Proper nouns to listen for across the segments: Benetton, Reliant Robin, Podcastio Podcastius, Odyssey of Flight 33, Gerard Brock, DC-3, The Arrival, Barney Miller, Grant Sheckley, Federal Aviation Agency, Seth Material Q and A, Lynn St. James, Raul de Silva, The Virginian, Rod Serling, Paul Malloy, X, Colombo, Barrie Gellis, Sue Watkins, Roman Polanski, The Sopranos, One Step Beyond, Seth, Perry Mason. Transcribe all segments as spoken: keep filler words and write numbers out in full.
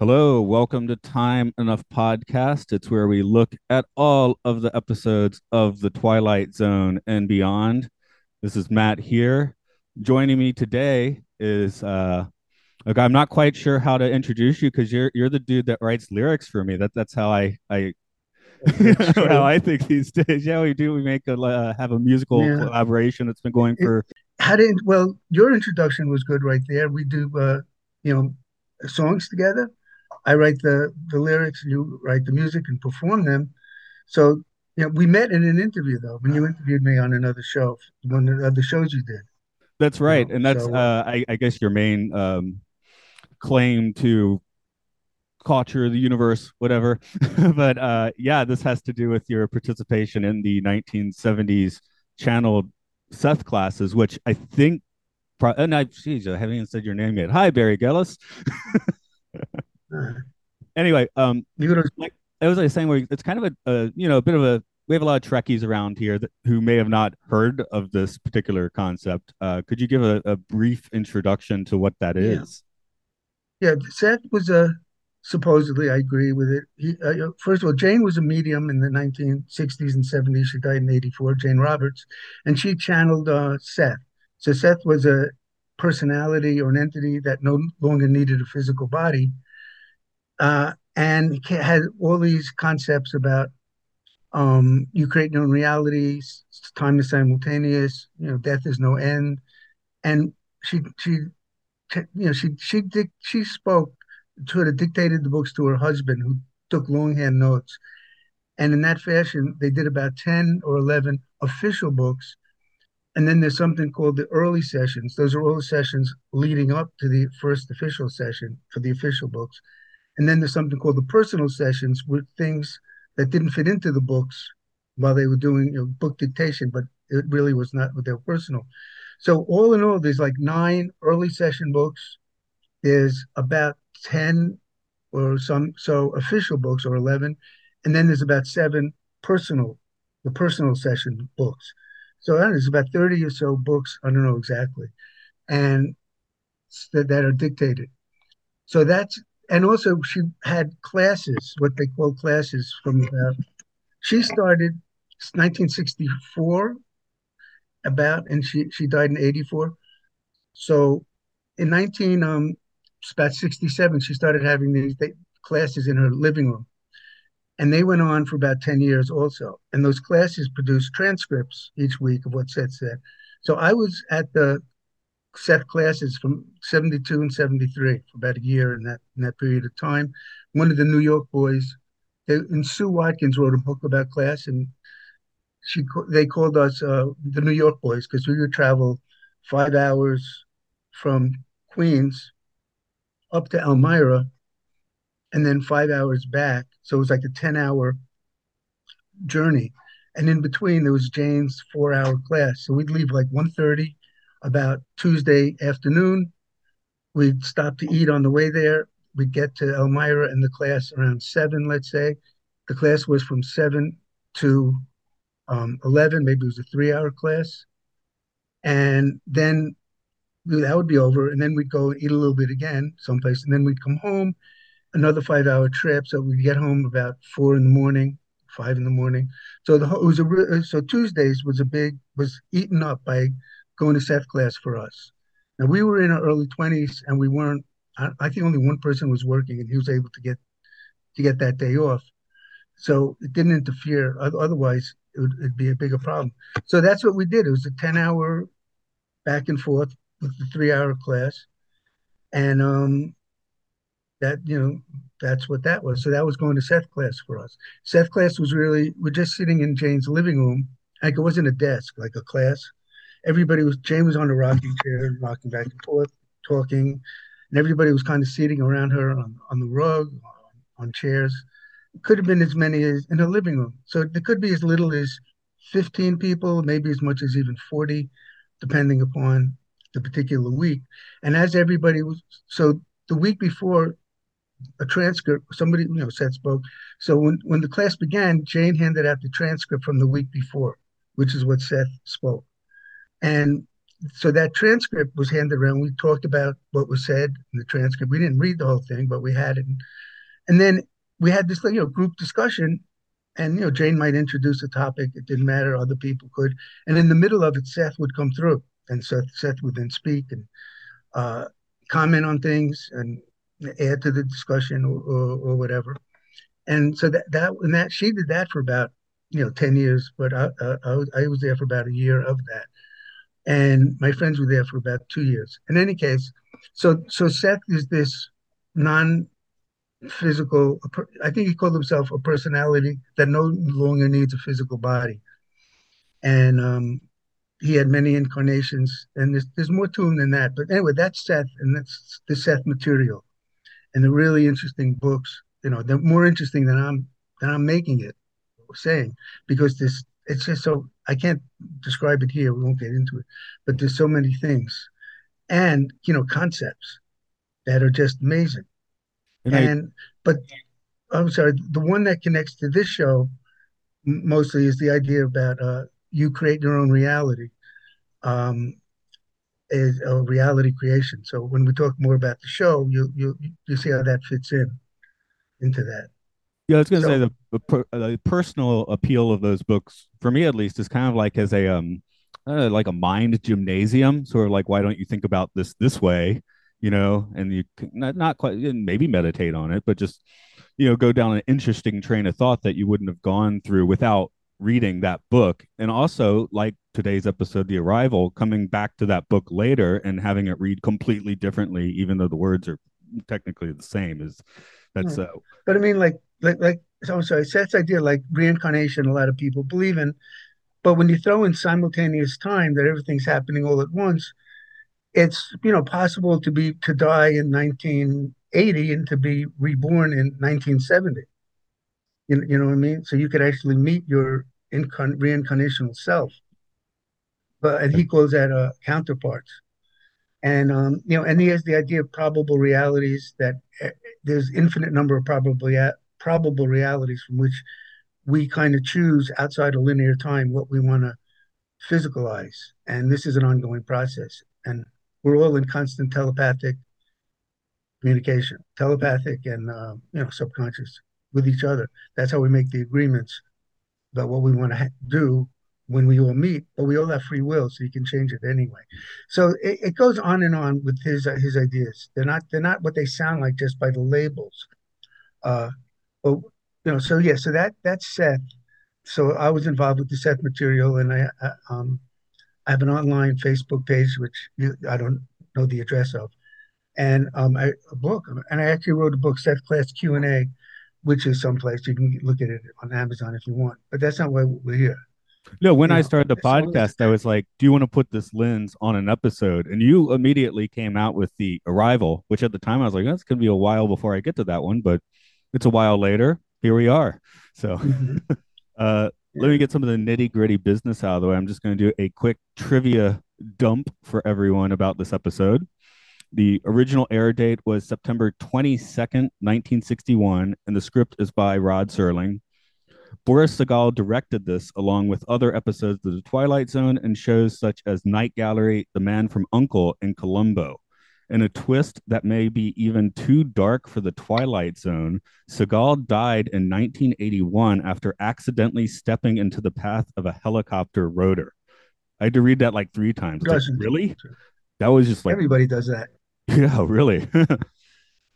Hello, welcome to Time Enough Podcast. It's where we look at all of the episodes of The Twilight Zone and beyond. This is Matt here. Joining me today is, uh, look, I'm not quite sure how to introduce you because you're you're the dude that writes lyrics for me. That that's how I I how I think these days. Yeah, we do. We make a uh, have a musical yeah. collaboration that's been going it, for. How did well? Your introduction was good right there. We do, uh, you know, songs together. I write the, the lyrics, and you write the music and perform them. So, you know, we met in an interview, though, when you interviewed me on another show, one of the other shows you did. That's right. You know, and that's, so, uh, I, I guess, your main um, claim to culture, the universe, whatever. But, uh, yeah, this has to do with your participation in the nineteen seventies channeled Seth classes, which I think, pro- and I, geez, I haven't even said your name yet. Hi, Barrie Gellis. Anyway, um, like I was like saying, where it's kind of a, a, you know, a bit of a, we have a lot of Trekkies around here that, who may have not heard of this particular concept. Uh, could you give a, a brief introduction to what that is? Yeah, yeah Seth was a, supposedly, I agree with it. He, uh, first of all, Jane was a medium in the nineteen sixties and seventies. She died in eighty-four, Jane Roberts, and she channeled uh, Seth. So Seth was a personality or an entity that no longer needed a physical body. Uh, and had all these concepts about um, you create your own reality, time is simultaneous, you know, death is no end, and she she you know she she she spoke sort of dictated the books to her husband, who took longhand notes, and in that fashion they did about ten or eleven official books, and then there's something called the early sessions. Those are all the sessions leading up to the first official session for the official books. And then there's something called the personal sessions, with things that didn't fit into the books while they were doing, you know, book dictation, but it really was not with their personal. So all in all, there's like nine early session books. There's about ten or some, so official books, or eleven. And then there's about seven personal, the personal session books. So I don't know, there's about thirty or so books, I don't know exactly, and that, that are dictated. So that's, and also she had classes, what they call classes from the, she started nineteen sixty-four about, and she, she died in eighty-four. So in nineteen, um, about sixty-seven, she started having these classes in her living room. And they went on for about ten years also. And those classes produced transcripts each week of what Seth said. So I was at the Seth classes from seventy-two and seventy-three for about a year in that in that period of time. One of the New York boys, they, and Sue Watkins wrote a book about class, and she they called us uh, the New York boys because we would travel five hours from Queens up to Elmira, and then five hours back. So it was like a ten-hour journey, and in between there was Jane's four-hour class. So we'd leave like one thirty. About Tuesday afternoon, we'd stop to eat on the way there. We'd get to Elmira and the class around seven, let's say. The class was from seven to um, eleven, maybe it was a three-hour class. And then that would be over, and then we'd go and eat a little bit again someplace, and then we'd come home, another five-hour trip. So we'd get home about four in the morning, five in the morning. So the it was a re- so Tuesdays was a big, was eaten up by going to Seth class for us. Now, we were in our early twenties, and we weren't, I, I think only one person was working, and he was able to get to get that day off. So it didn't interfere. Otherwise, it would it'd be a bigger problem. So that's what we did. It was a ten-hour back and forth with the three-hour class. And um, that, you know, that's what that was. So that was going to Seth class for us. Seth class was really, we're just sitting in Jane's living room. Like, it wasn't a desk, like a class. Everybody was, Jane was on a rocking chair, rocking back and forth, talking. And everybody was kind of sitting around her on, on the rug, on, on chairs. It could have been as many as in her living room. So it could be as little as fifteen people, maybe as much as even forty, depending upon the particular week. And as everybody was, so the week before, a transcript, somebody, you know, Seth spoke. So when, when the class began, Jane handed out the transcript from the week before, which is what Seth spoke. And so that transcript was handed around. We talked about what was said in the transcript. We didn't read the whole thing, but we had it. And then we had this, you know, group discussion, and, you know, Jane might introduce a topic. It didn't matter. Other people could. And in the middle of it, Seth would come through, and Seth, Seth would then speak and uh, comment on things and add to the discussion or, or, or whatever. And so that, that, and that, she did that for about, you know, ten years, but I, I, I was there for about a year of that. And my friends were there for about two years. In any case, so, so Seth is this non-physical, I think he called himself a personality that no longer needs a physical body. And um, he had many incarnations, and there's, there's more to him than that. But anyway, that's Seth, and that's the Seth material. And the really interesting books, you know, they're more interesting than I'm than I'm making it, saying, because this, it's just so, I can't describe it here. We won't get into it, but there's so many things, and, you know, concepts that are just amazing. And, and I, but I'm sorry, the one that connects to this show mostly is the idea about uh, you create your own reality, um, is uh, reality creation. So when we talk more about the show, you you you see how that fits in into that. Yeah, I was going to so, say the, the, per, the personal appeal of those books, for me at least, is kind of like as a um, uh, like a mind gymnasium, sort of like, why don't you think about this this way, you know, and you not, not quite, maybe meditate on it, but just, you know, go down an interesting train of thought that you wouldn't have gone through without reading that book. And also, like today's episode, The Arrival, coming back to that book later and having it read completely differently, even though the words are technically the same, is that's so. Uh, but I mean, like, Like, like, I'm sorry, Seth's idea, like reincarnation, a lot of people believe in. But when you throw in simultaneous time, that everything's happening all at once, it's, you know, possible to be, to die in nineteen eighty and to be reborn in nineteen seventy. You, you know what I mean? So you could actually meet your incarn- reincarnational self. But, and he calls that uh, counterparts. And, um, you know, and he has the idea of probable realities, that uh, there's infinite number of probable realities. probable realities from which we kind of choose outside of linear time what we want to physicalize. And this is an ongoing process. And we're all in constant telepathic communication, telepathic and uh, you know, subconscious with each other. That's how we make the agreements about what we want to ha- do when we all meet. But we all have free will, so you can change it anyway. So it, it goes on and on with his uh, his ideas. They're not they're not what they sound like just by the labels. Uh, Well, you know, so yeah, so that that's Seth. So I was involved with the Seth material, and I, I um I have an online Facebook page, which you, I don't know the address of, and um I, a book, and I actually wrote a book, Seth Class Q and A, which is someplace you can look at it on Amazon if you want. But that's not why we're here. No, when you I know, started the podcast, I was like, "Do you want to put this lens on an episode?" And you immediately came out with The Arrival, which at the time I was like, "That's gonna be a while before I get to that one," but it's a while later. Here we are. So mm-hmm. uh, yeah. Let me get some of the nitty gritty business out of the way. I'm just going to do a quick trivia dump for everyone about this episode. The original air date was September twenty-second, nineteen sixty-one, and the script is by Rod Serling. Boris Sagal directed this along with other episodes of The Twilight Zone and shows such as Night Gallery, The Man from UNCLE, and Colombo. In a twist that may be even too dark for the Twilight Zone, Sagal died in nineteen eighty-one after accidentally stepping into the path of a helicopter rotor. I had to read that like three times. Like, really? That was just like... Everybody does that. Yeah, really.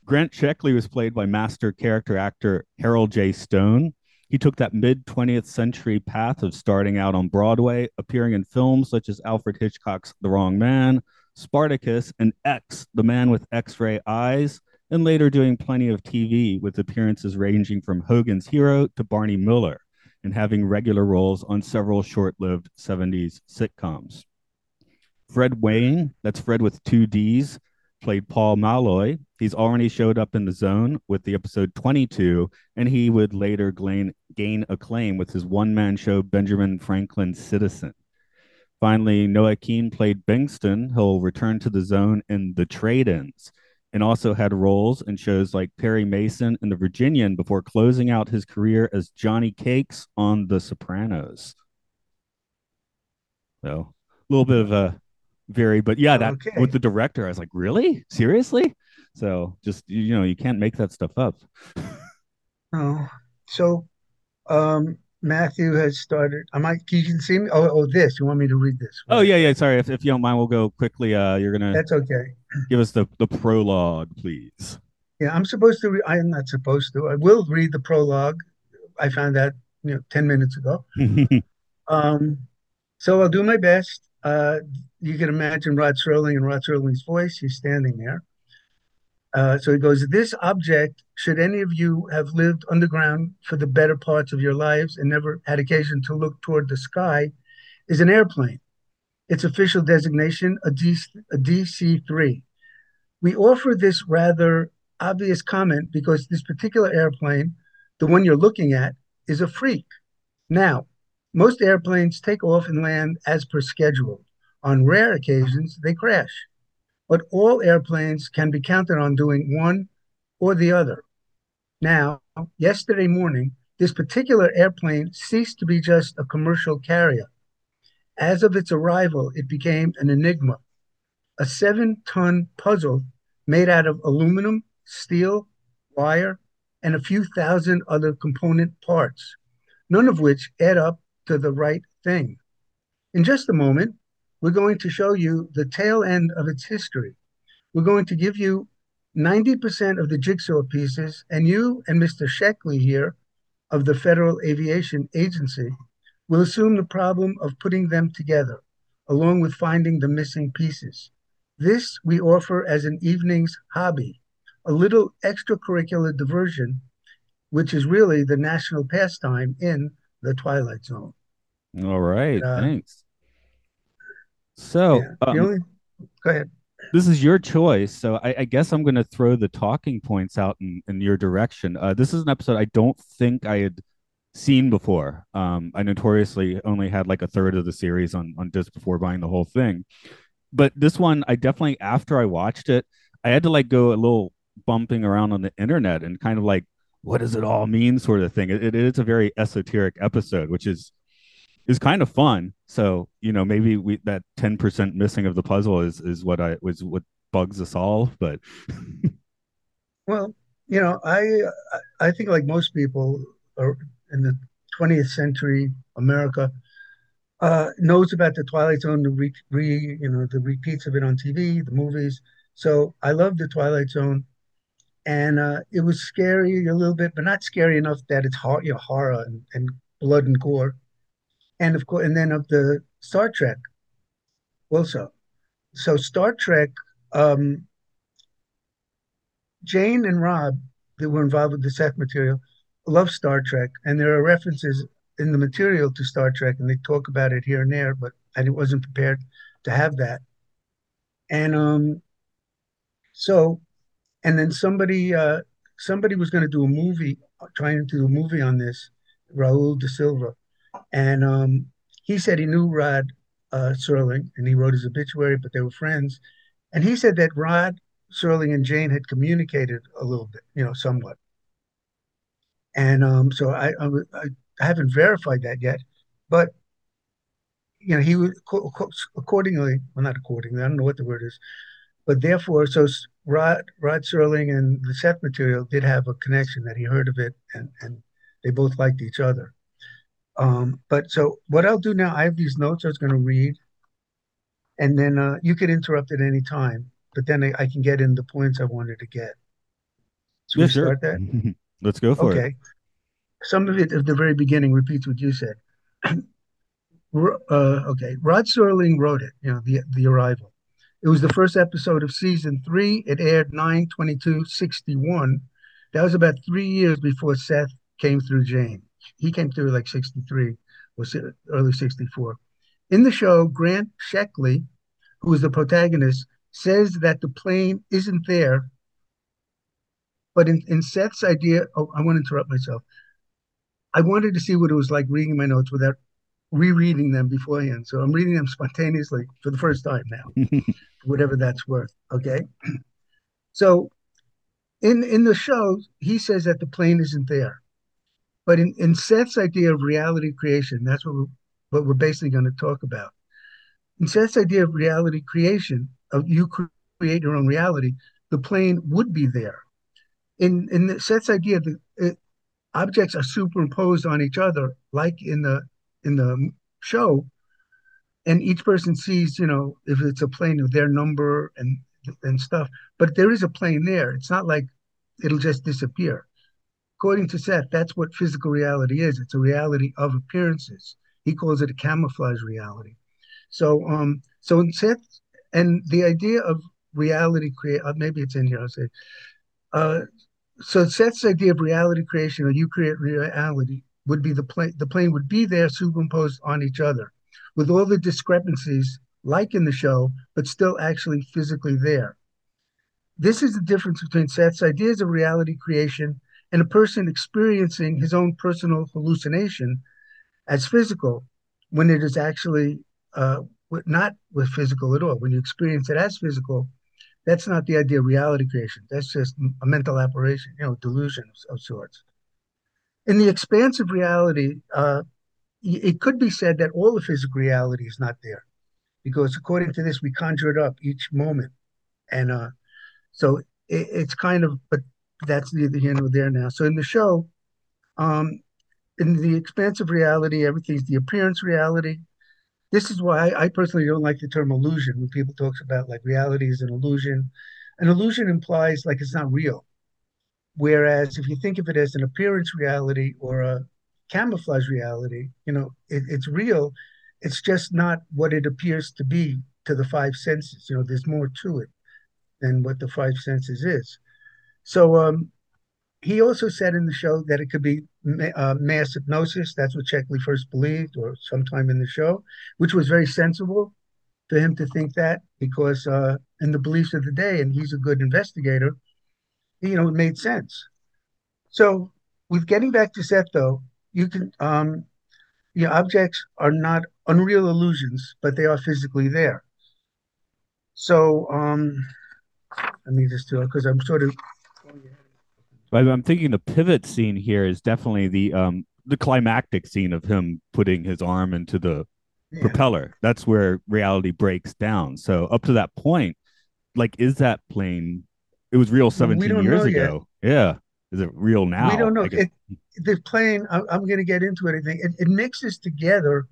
Grant Sheckley was played by master character actor Harold J. Stone. He took that mid-twentieth century path of starting out on Broadway, appearing in films such as Alfred Hitchcock's The Wrong Man, Spartacus, and X, The Man with X-Ray Eyes, and later doing plenty of T V with appearances ranging from Hogan's Hero to Barney Miller, and having regular roles on several short-lived seventies sitcoms. Fred Wayne, that's Fred with two D's, played Paul Malloy. He's already showed up in The Zone with the episode twenty-two, and he would later gain, gain acclaim with his one-man show Benjamin Franklin's Citizen. Finally, Noah Keen played Bingston. He'll return to The Zone in The Trade-Ins, and also had roles in shows like Perry Mason and The Virginian before closing out his career as Johnny Cakes on The Sopranos. So, a little bit of a very, but yeah, that okay. With the director, I was like, really? Seriously? So just, you know, you can't make that stuff up. Oh, so um, Matthew has started. Am I, you can see me? Oh, oh, this. You want me to read this? Right? Oh, yeah, yeah. Sorry. If, if you don't mind, we'll go quickly. Uh, you're going to. That's okay. Give us the, the prologue, please. Yeah, I'm supposed to. Re- I'm not supposed to. I will read the prologue. I found that, you know, ten minutes ago. um, so I'll do my best. Uh, you can imagine Rod Serling and Rod Serling's voice. He's standing there. Uh, so he goes, "This object, should any of you have lived underground for the better parts of your lives and never had occasion to look toward the sky, is an airplane. Its official designation, a D C three. We offer this rather obvious comment because this particular airplane, the one you're looking at, is a freak. Now, most airplanes take off and land as per schedule. On rare occasions, they crash. But all airplanes can be counted on doing one or the other. Now, yesterday morning, this particular airplane ceased to be just a commercial carrier. As of its arrival, it became an enigma, a seven-ton puzzle made out of aluminum, steel, wire, and a few thousand other component parts, none of which add up to the right thing. In just a moment, we're going to show you the tail end of its history. We're going to give you ninety percent of the jigsaw pieces, and you and Mister Sheckley here of the Federal Aviation Agency will assume the problem of putting them together, along with finding the missing pieces. This we offer as an evening's hobby, a little extracurricular diversion, which is really the national pastime in the Twilight Zone." All right, uh, thanks. So, yeah, um, only... go ahead. This is your choice, so I, I guess I'm going to throw the talking points out in, in your direction. Uh, this is an episode I don't think I had seen before. Um, I notoriously only had like a third of the series on, on disc before buying the whole thing. But this one, I definitely, after I watched it, I had to like go a little bumping around on the internet and kind of like, what does it all mean sort of thing. It, it is a very esoteric episode, which is is kind of fun. So, you know, maybe we, that ten percent missing of the puzzle is, is what I was, what bugs us all. But well, you know, I, I think like most people are in the twentieth century America, uh, knows about the Twilight Zone, the re, re, you know, the repeats of it on T V, the movies. So I love the Twilight Zone, and uh, it was scary a little bit, but not scary enough that it's hor- you know, horror and, and blood and gore. And of course, and then of the Star Trek also. So Star Trek, um, Jane and Rob, that were involved with the Seth material, love Star Trek. And there are references in the material to Star Trek, and they talk about it here and there, but I wasn't prepared to have that. And um, so, and then somebody, uh, somebody was going to do a movie, trying to do a movie on this, Raul De Silva. And um, he said he knew Rod uh, Serling, and he wrote his obituary, but they were friends. And he said that Rod Serling and Jane had communicated a little bit, you know, somewhat. And um, so I, I, I haven't verified that yet, but, you know, he would accordingly, well, not accordingly, I don't know what the word is, but therefore, so Rod, Rod Serling and the Seth material did have a connection that he heard of it, and, and they both liked each other. Um, but so what I'll do now, I have these notes I was going to read, and then uh, you can interrupt at any time, but then I, I can get in the points I wanted to get. Should yeah, we start sure. that? Let's go for okay. it. Okay. Some of it at the very beginning repeats what you said. uh, okay. Rod Serling wrote it, you know, the, the arrival. It was the first episode of season three. It aired nine twenty-two sixty-one. That was about three years before Seth came through Jane. He came through like sixty-three or early sixty-four. In the show, Grant Sheckley, who is the protagonist, says that the plane isn't there. But in, in Seth's idea, oh, I want to interrupt myself. I wanted to see what it was like reading my notes without rereading them beforehand. So I'm reading them spontaneously for the first time now, whatever that's worth. Okay. So in, in the show, he says that the plane isn't there. But in, in Seth's idea of reality creation, that's what we're, what we're basically going to talk about. In Seth's idea of reality creation, of you create your own reality, the plane would be there. In in the Seth's idea, the uh, objects are superimposed on each other, like in the in the show, and each person sees, you know, if it's a plane of their number and and stuff. But there is a plane there. It's not like it'll just disappear. According to Seth, that's what physical reality is. It's a reality of appearances. He calls it a camouflage reality. So um so in Seth and the idea of reality create uh, maybe it's in here. I'll say. Uh, so Seth's idea of reality creation, or you create reality, would be the plane. The plane would be there, superimposed on each other, with all the discrepancies, like in the show, but still actually physically there. This is the difference between Seth's ideas of reality creation and a person experiencing his own personal hallucination as physical, when it is actually uh, not with physical at all. When you experience it as physical, that's not the idea of reality creation. That's just a mental aberration, you know, delusion of, of sorts. In the expanse of reality, uh, it could be said that all the physical reality is not there, because according to this, we conjure it up each moment. And uh, so it, it's kind of, but that's neither here nor there now. So in the show, um, in the expanse of reality, everything's the appearance reality. This is why I personally don't like the term illusion when people talk about like reality is an illusion. An illusion implies like it's not real. Whereas if you think of it as an appearance reality or a camouflage reality, you know, it, it's real. It's just not what it appears to be to the five senses. You know, there's more to it than what the five senses is. So um, he also said in the show that it could be Uh, mass hypnosis. That's what Sheckley first believed, or sometime in the show, which was very sensible for him to think that, because uh, in the beliefs of the day, and he's a good investigator, you know, it made sense. So with getting back to Seth, though, you can, um, you know, objects are not unreal illusions, but they are physically there. So um, let me just do it, because I'm sort of... I'm thinking the pivot scene here is definitely the um, the climactic scene of him putting his arm into the yeah. propeller. That's where reality breaks down. So up to that point, like, is that plane? It was real seventeen years ago. Yet. Yeah. Is it real now? We don't know. It, the plane, I, I'm going to get into it, I think. It, it mixes together.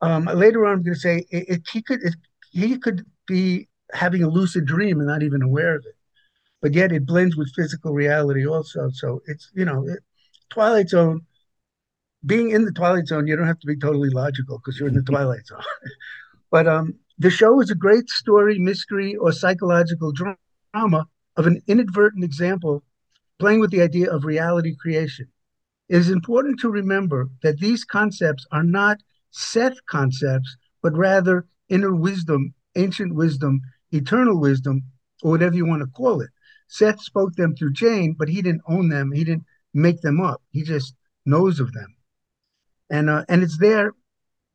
Um, later on, I'm going to say it, it, he could it, he could be having a lucid dream and not even aware of it. But yet it blends with physical reality also. So it's, you know, it, Twilight Zone, being in the Twilight Zone, you don't have to be totally logical because you're in the Twilight Zone. But um, the show is a great story, mystery, or psychological drama of an inadvertent example playing with the idea of reality creation. It is important to remember that these concepts are not Seth concepts, but rather inner wisdom, ancient wisdom, eternal wisdom, or whatever you want to call it. Seth spoke them through Jane, but he didn't own them. He didn't make them up. He just knows of them. And uh, and it's there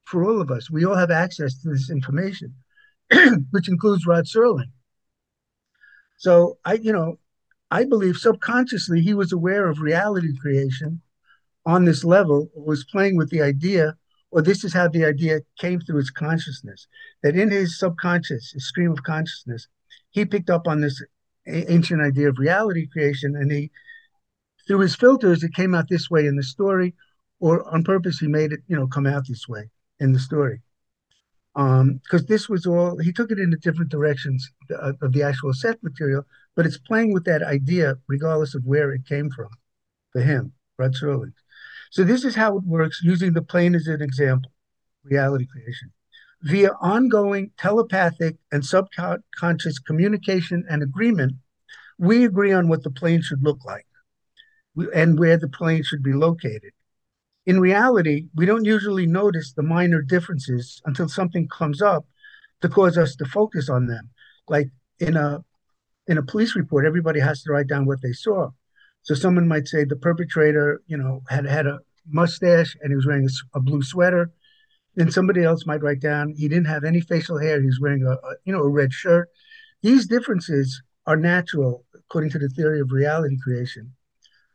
for all of us. We all have access to this information, which includes Rod Serling. So, I, you know, I believe subconsciously he was aware of reality creation on this level, was playing with the idea, or this is how the idea came through his consciousness, that in his subconscious, his stream of consciousness, he picked up on this ancient idea of reality creation, and he, through his filters, it came out this way in the story, or on purpose he made it, you know, come out this way in the story, um because this was all, he took it into different directions of, of the actual Seth material, but it's playing with that idea regardless of where it came from for him, Rod Serling. So this is how it works, using the plane as an example, reality creation. via ongoing telepathic and subconscious communication and agreement, we agree on what the plane should look like and where the plane should be located. In reality, we don't usually notice the minor differences until something comes up to cause us to focus on them. Like in a in a police report, everybody has to write down what they saw. So someone might say the perpetrator, you know, had had a mustache and he was wearing a, a blue sweater. Then somebody else might write down he didn't have any facial hair. He was wearing a, a you know a red shirt. These differences are natural according to the theory of reality creation.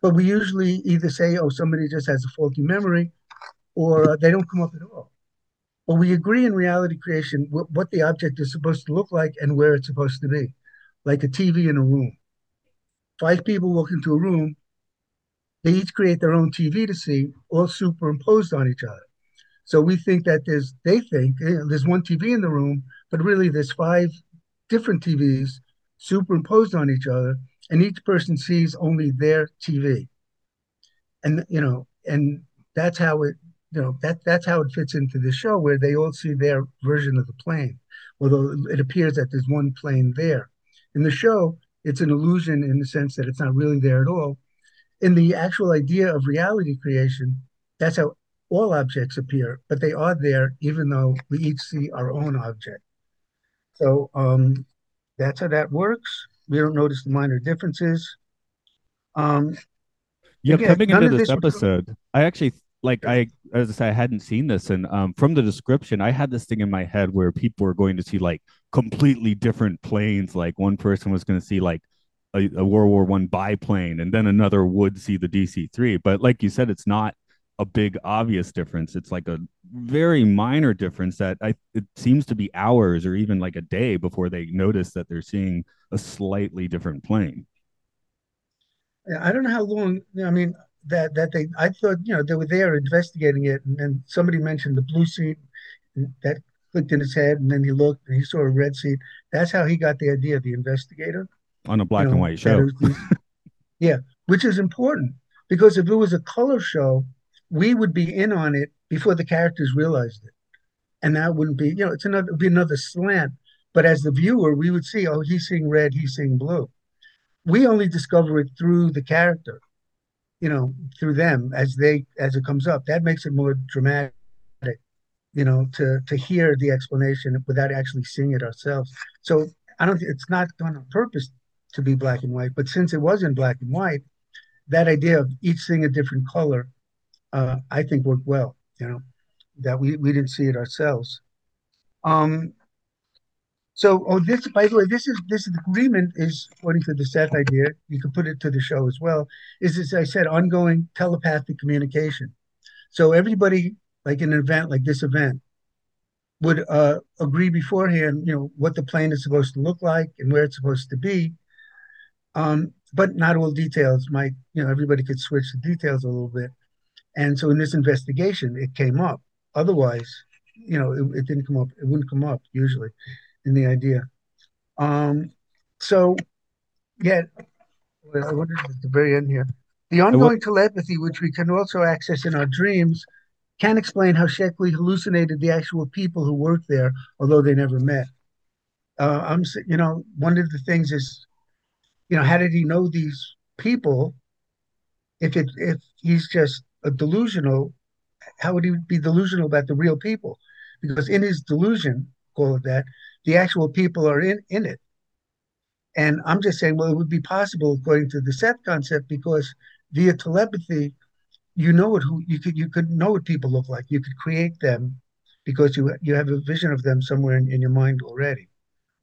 But we usually either say, oh, somebody just has a faulty memory, or uh, they don't come up at all. But we agree in reality creation w- what the object is supposed to look like and where it's supposed to be, like a T V in a room. Five people walk into a room, they each create their own T V to see, all superimposed on each other. So we think that there's, they think, you know, there's one T V in the room, but really there's five different T Vs superimposed on each other, and each person sees only their T V. And, you know, and that's how it, you know, that that's how it fits into the show, where they all see their version of the plane, although it appears that there's one plane there. In the show, it's an illusion in the sense that it's not really there at all. In the actual idea of reality creation, that's how all objects appear, but they are there even though we each see our own object. So um, that's how that works. We don't notice the minor differences. Um, yeah, again, coming into this, this episode, was... I actually, like, I as I say, I hadn't seen this. And um, from the description, I had this thing in my head where people were going to see, like, completely different planes. Like, one person was going to see, like, a, a World War One biplane, and then another would see the D C three. But like you said, it's not a big obvious difference. It's like a very minor difference that I it seems to be hours or even like a day before they notice that they're seeing a slightly different plane. Yeah, I don't know how long, I mean, that that they, I thought, you know, they were there investigating it, and then somebody mentioned the blue seat that clicked in his head, and then he looked and he saw a red seat. That's how he got the idea, the investigator. On a black you know, and white show. Was, yeah, which is important, because if it was a color show, we would be in on it before the characters realized it. And that wouldn't be, you know, it's another, it'd be another slant. But as the viewer, we would see, oh, he's seeing red, he's seeing blue. We only discover it through the character, you know, through them as they, as it comes up. That makes it more dramatic, you know, to, to hear the explanation without actually seeing it ourselves. So I don't, it's not done on purpose to be black and white, but since it was in black and white, that idea of each seeing a different color, Uh, I think worked well, you know, that we, we didn't see it ourselves. Um, so, oh, this, by the way, this is this agreement is, according to the Seth idea, you could put it to the show as well, is, as I said, ongoing telepathic communication. So everybody, like in an event like this event, would uh, agree beforehand, you know, what the plane is supposed to look like and where it's supposed to be. Um, but not all details might, you know, everybody could switch the details a little bit. And so in this investigation, it came up. Otherwise, you know, it, it didn't come up. It wouldn't come up usually in the idea. Um, so, yeah, I wonder at the very end here. The ongoing telepathy, which we can also access in our dreams, can explain how Sheckley hallucinated the actual people who worked there, although they never met. Uh, I'm, you know, one of the things is, you know, how did he know these people if it if he's just a delusional? How would he be delusional about the real people? Because in his delusion, call it that, the actual people are in, in it. And I'm just saying, well, it would be possible according to the Seth concept, because via telepathy, you know what who you could you could know what people look like. You could create them because you you have a vision of them somewhere in, in your mind already.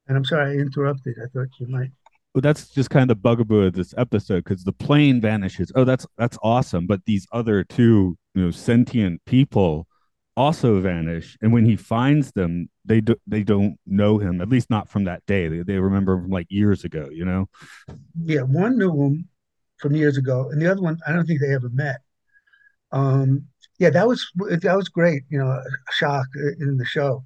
And I'm sorry I interrupted. I thought you might. Well, that's just kind of the bugaboo of this episode, because the plane vanishes. Oh, that's that's awesome. But these other two, you know, sentient people also vanish. And when he finds them, they do, they don't know him, at least not from that day. They, they remember him from like years ago, you know? Yeah, one knew him from years ago. And the other one, I don't think they ever met. Um, yeah, that was that was great, you know, a shock in the show.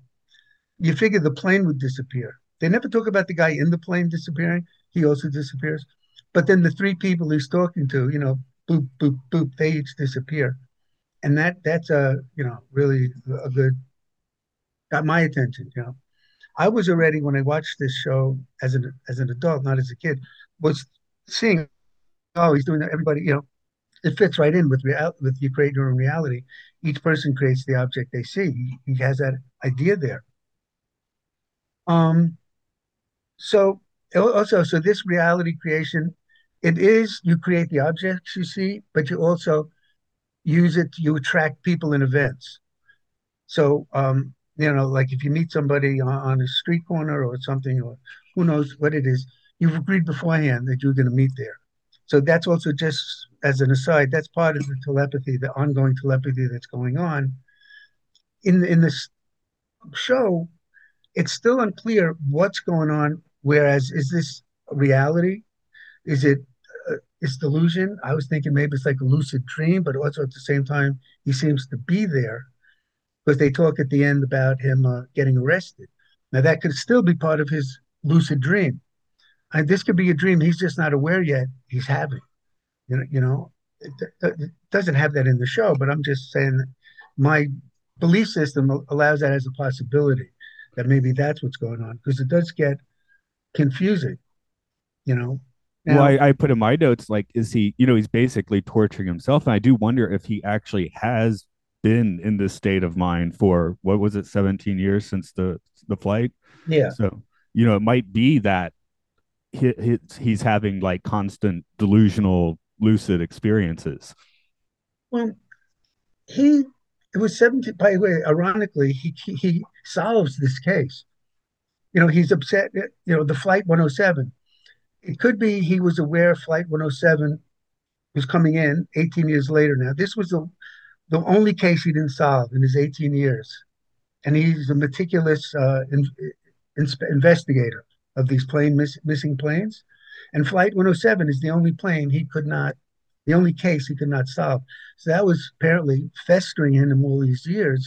You figured the plane would disappear. They never talk about the guy in the plane disappearing. He also disappears. But then the three people he's talking to, you know, boop, boop, boop, they each disappear. And that that's, a, you know, really a good got my attention. You know, I was already, when I watched this show as an as an adult, not as a kid, was seeing, oh, he's doing that. Everybody, you know, it fits right in with real, with you create your own reality. Each person creates the object they see. He, he has that idea there. Um, so also, so this reality creation, it is, you create the objects you see, but you also use it, you attract people and events. So, um, you know, like if you meet somebody on, on a street corner or something, or who knows what it is, you've agreed beforehand that you're going to meet there. So that's also, just as an aside, that's part of the telepathy, the ongoing telepathy that's going on. In, in this show, it's still unclear what's going on. Whereas, is this reality? Is it uh, it's delusion? I was thinking maybe it's like a lucid dream, but also at the same time, he seems to be there. Because they talk at the end about him uh, getting arrested. Now, that could still be part of his lucid dream. And this could be a dream he's just not aware yet he's having. You know, you know, it, it doesn't have that in the show, but I'm just saying that my belief system allows that as a possibility, that maybe that's what's going on, because it does get confusing, you know. Now, well, I, I put in my notes, like, is he, you know, he's basically torturing himself. And I do wonder if he actually has been in this state of mind for, what was it, seventeen years since the the flight? Yeah. So, you know, it might be that he, he, he's having like constant delusional lucid experiences. Well, he, it was seventeen, by the way, ironically, he, he, he solves this case. You know, he's upset, you know, the Flight one oh seven. It could be he was aware Flight one oh seven was coming in eighteen years later now. This was the, the only case he didn't solve in his eighteen years. And he's a meticulous uh, in, in, investigator of these plane miss, missing planes. And Flight one oh seven is the only plane he could not, the only case he could not solve. So that was apparently festering in him all these years.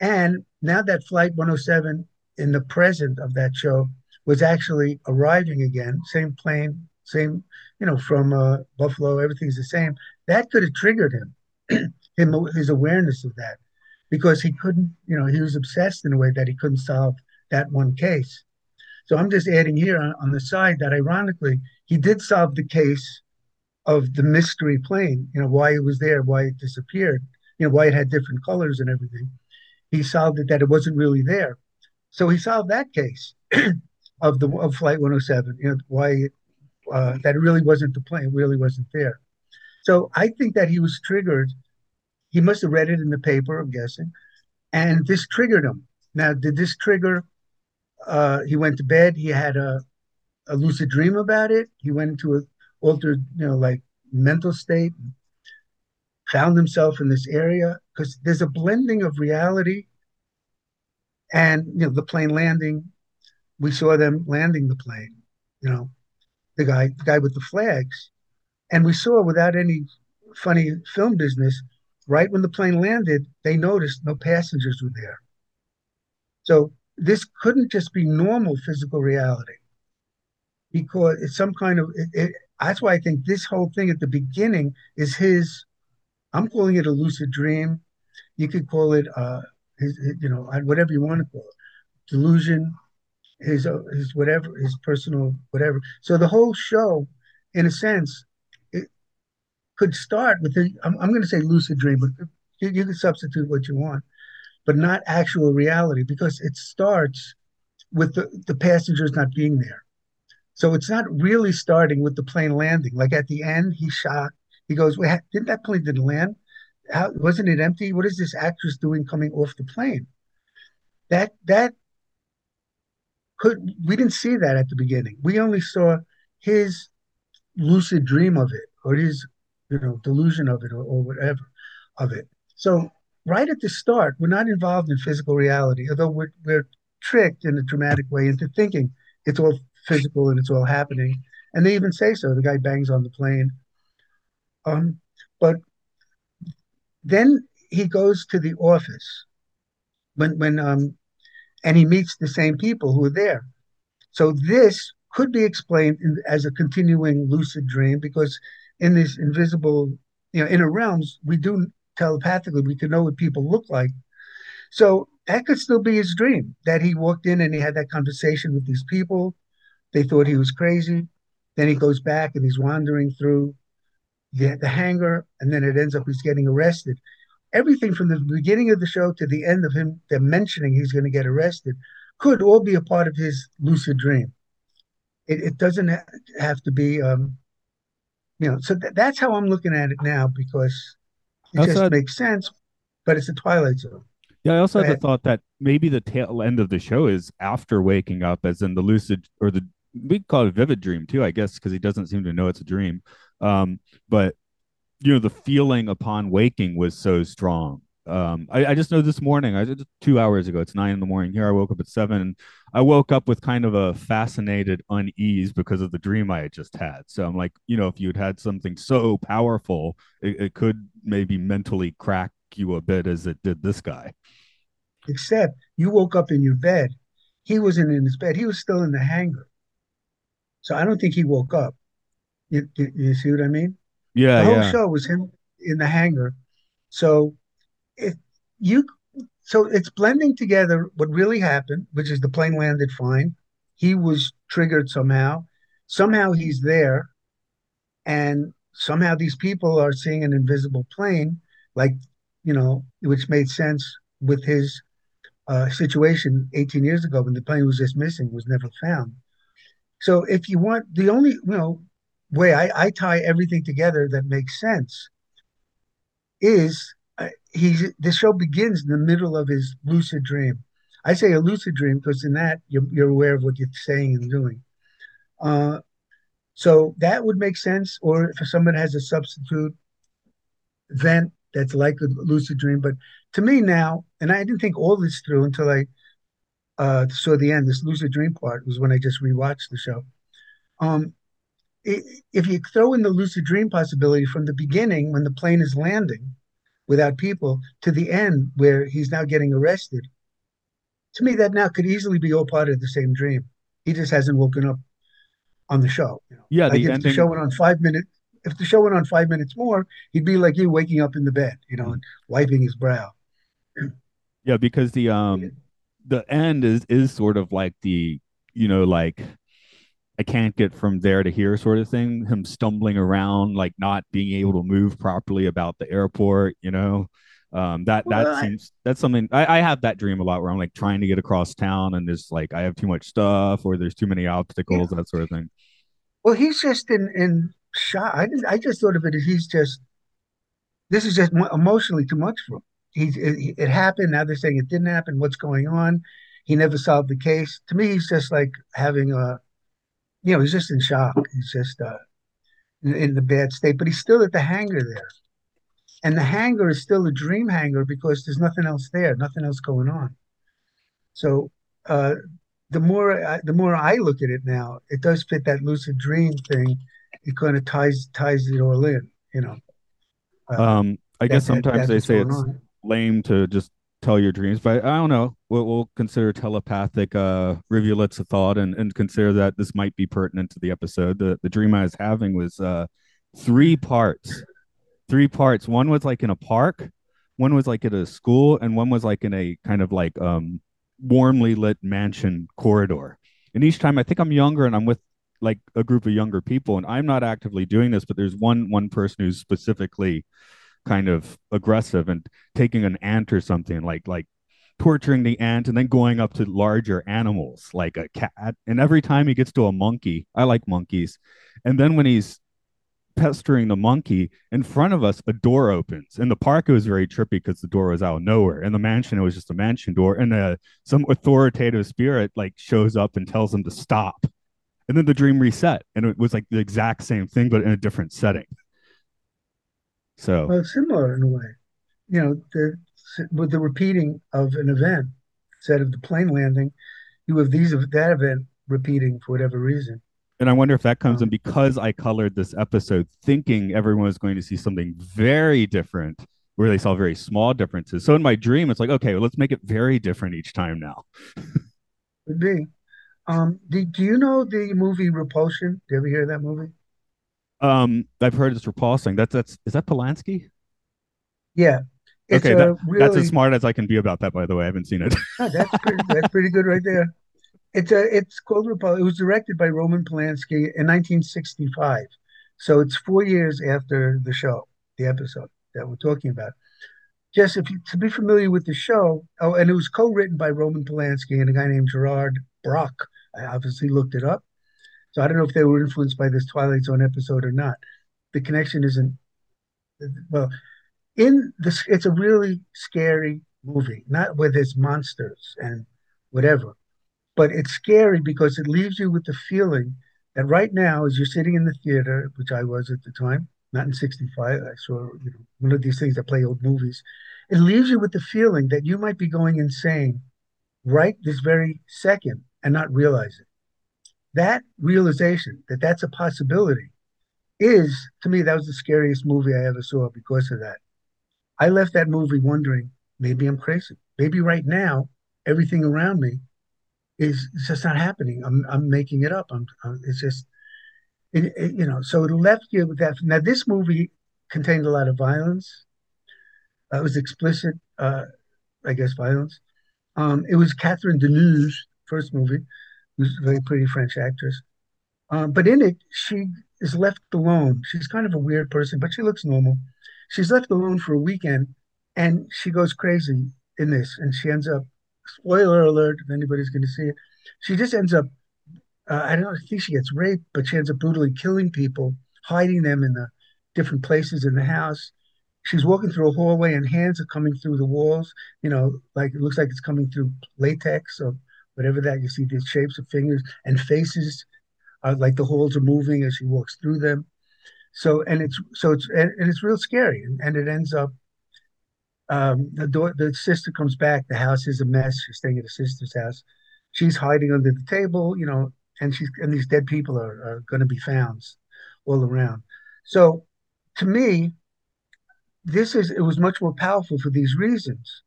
And now that Flight one oh seven in the present of that show was actually arriving again, same plane, same, you know, from uh, Buffalo, everything's the same. That could have triggered him, him, his awareness of that, because he couldn't, you know, he was obsessed in a way that he couldn't solve that one case. So I'm just adding here on, on the side that ironically, he did solve the case of the mystery plane, you know, why it was there, why it disappeared, you know, why it had different colors and everything. He solved it that it wasn't really there. So he solved that case of the of Flight one oh seven, you know, why uh, that it really wasn't the plane, really wasn't there. So I think that he was triggered. He must have read it in the paper, I'm guessing, and this triggered him. Now, did this trigger? Uh, he went to bed. He had a, a lucid dream about it. He went into an altered, you know, like mental state. Found himself in this area, because there's a blending of reality. And, you know, the plane landing, we saw them landing the plane, you know, the guy the guy with the flags. And we saw, without any funny film business, right when the plane landed, they noticed no passengers were there. So this couldn't just be normal physical reality, because it's some kind of, it, it, that's why I think this whole thing at the beginning is his, I'm calling it a lucid dream. You could call it uh His, his, you know, whatever you want to call it, delusion, his, uh, his whatever, his personal whatever. So the whole show, in a sense, it could start with, the, I'm, I'm going to say lucid dream, but you, you can substitute what you want, but not actual reality, because it starts with the, the passengers not being there. So it's not really starting with the plane landing. Like at the end, he's shocked. He goes, wait, didn't that plane didn't land? How, wasn't it empty? What is this actress doing coming off the plane? That that could we didn't see that at the beginning. We only saw his lucid dream of it, or his, you know, delusion of it, or, or whatever of it. So right at the start, we're not involved in physical reality, although we're we're tricked in a dramatic way into thinking it's all physical and it's all happening. And they even say so. The guy bangs on the plane, um, but. Then he goes to the office when when um and he meets the same people who are there. So this could be explained in, as a continuing lucid dream, because in this invisible, you know, inner realms, we do telepathically, we can know what people look like. So that could still be his dream, that he walked in and he had that conversation with these people. They thought he was crazy. Then he goes back and he's wandering through the, the hangar, and then it ends up he's getting arrested. Everything from the beginning of the show to the end of him, they're mentioning he's going to get arrested, could all be a part of his lucid dream. It, it doesn't have to be, um, you know, so th- that's how I'm looking at it now, because it also just had, makes sense, but it's a Twilight Zone. Yeah, I also had the thought that maybe the tail end of the show is after waking up, as in the lucid, or the, we call it vivid dream too, I guess, because he doesn't seem to know it's a dream. Um, but, you know, the feeling upon waking was so strong. Um, I, I just know this morning, I did two hours ago, it's nine in the morning here. I woke up at seven, and I woke up with kind of a fascinated unease because of the dream I had just had. So I'm like, you know, if you had had something so powerful, it, it could maybe mentally crack you a bit as it did this guy. Except you woke up in your bed. He wasn't in his bed. He was still in the hangar. So I don't think he woke up. You, you, you see what I mean? Yeah. The whole yeah. show was him in the hangar. So It, you so it's blending together what really happened, which is the plane landed fine. He was triggered somehow. Somehow he's there, and somehow these people are seeing an invisible plane, like, you know, which made sense with his uh, situation eighteen years ago when the plane was just missing, was never found. So if you want, the only, you know, way I, I tie everything together that makes sense is He's, the show begins in the middle of his lucid dream. I say a lucid dream because in that you're, you're aware of what you're saying and doing. Uh, so that would make sense. Or if someone has a substitute event that's like a lucid dream. But to me now, and I didn't think all this through until I uh, saw the end, this lucid dream part was when I just rewatched the show. Um, it, if you throw in the lucid dream possibility from the beginning when the plane is landing, without people, to the end where he's now getting arrested. To me, that now could easily be all part of the same dream. He just hasn't woken up on the show. You know? Yeah, like the if ending... the show went on five minutes, if the show went on five minutes more, he'd be like you, waking up in the bed, you know, and wiping his brow. Yeah, because the um the end is is sort of like the, you know, like, I can't get from there to here sort of thing. Him stumbling around, like not being able to move properly about the airport, you know, um, that, well, that I, seems, that's something I, I have that dream a lot where I'm like trying to get across town and there's like, I have too much stuff or there's too many obstacles, yeah. that sort of thing. Well, he's just in, in shock. I didn't, I just thought of it as he's just, this is just emotionally too much for him. He's, it, it happened. Now they're saying it didn't happen. What's going on? He never solved the case. To me, he's just like having a, you know, he's just in shock. He's just uh, in, in the bad state, but he's still at the hangar there. And the hangar is still a dream hangar because there's nothing else there, nothing else going on. So uh, the more I, the more I look at it now, it does fit that lucid dream thing. It kind of ties ties it all in, you know. Uh, um, I guess that, sometimes that, they say it's on. Lame to just tell your dreams, but I don't know. We'll, we'll consider telepathic uh, rivulets of thought, and, and consider that this might be pertinent to the episode. The the dream I was having was uh, three parts, three parts. One was like in a park, one was like at a school, and one was like in a kind of like um, warmly lit mansion corridor. And each time, I think I'm younger, and I'm with like a group of younger people, and I'm not actively doing this, but there's one one person who's specifically kind of aggressive and taking an ant or something, like like torturing the ant and then going up to larger animals like a cat. And every time he gets to a monkey, I like monkeys. And then when he's pestering the monkey in front of us, a door opens. In the park, it was very trippy because the door was out of nowhere. In the mansion, it was just a mansion door. And uh, some authoritative spirit like shows up and tells him to stop. And then the dream reset. And it was like the exact same thing, but in a different setting. So well, similar in a way, you know, the, with the repeating of an event instead of the plane landing, you have these of that event repeating for whatever reason. And I wonder if that comes um, in because I colored this episode thinking everyone was going to see something very different, where they saw very small differences. So in my dream, it's like, okay, well, let's make it very different each time now. Could be. Um, do, do you know the movie Repulsion? Did you ever hear that movie? Um, I've heard it's repulsing. That's that's is that Polanski? Yeah, It's okay, that, really, that's as smart as I can be about that, by the way. I haven't seen it. Yeah, that's, pretty, that's pretty good right there. It's a, it's called Repulsion. It was directed by Roman Polanski in nineteen sixty-five. So it's four years after the show, the episode that we're talking about. Just if you, to be familiar with the show, oh, and it was co-written by Roman Polanski and a guy named Gerard Brock. I obviously looked it up. So I don't know if they were influenced by this Twilight Zone episode or not. The connection isn't, well, in this, it's a really scary movie, not where there's monsters and whatever, but it's scary because it leaves you with the feeling that right now, as you're sitting in the theater, which I was at the time, not in sixty-five, I saw, you know, one of these things that play old movies, it leaves you with the feeling that you might be going insane right this very second and not realize it. That realization that that's a possibility is, to me, that was the scariest movie I ever saw because of that. I left that movie wondering, maybe I'm crazy. Maybe right now, everything around me is just not happening. I'm I'm making it up. I'm, I'm it's just, it, it, you know, so it left you with that. Now, this movie contained a lot of violence. Uh, it was explicit, uh, I guess, violence. Um, it was Catherine Deneuve's first movie, who's a very pretty French actress. Um, but in it, she is left alone. She's kind of a weird person, but she looks normal. She's left alone for a weekend, and she goes crazy in this. And she ends up, spoiler alert, if anybody's going to see it, she just ends up, uh, I don't know, I think she gets raped, but she ends up brutally killing people, hiding them in the different places in the house. She's walking through a hallway, and hands are coming through the walls, you know, like it looks like it's coming through latex or whatever that. You see these shapes of fingers and faces, uh, like the halls are moving as she walks through them. So and it's so it's and it's real scary, and, and it ends up um, the door, the sister comes back. The house is a mess. She's staying at her sister's house. She's hiding under the table, you know, and she's and these dead people are, are going to be found all around. So to me, this is it was much more powerful for these reasons.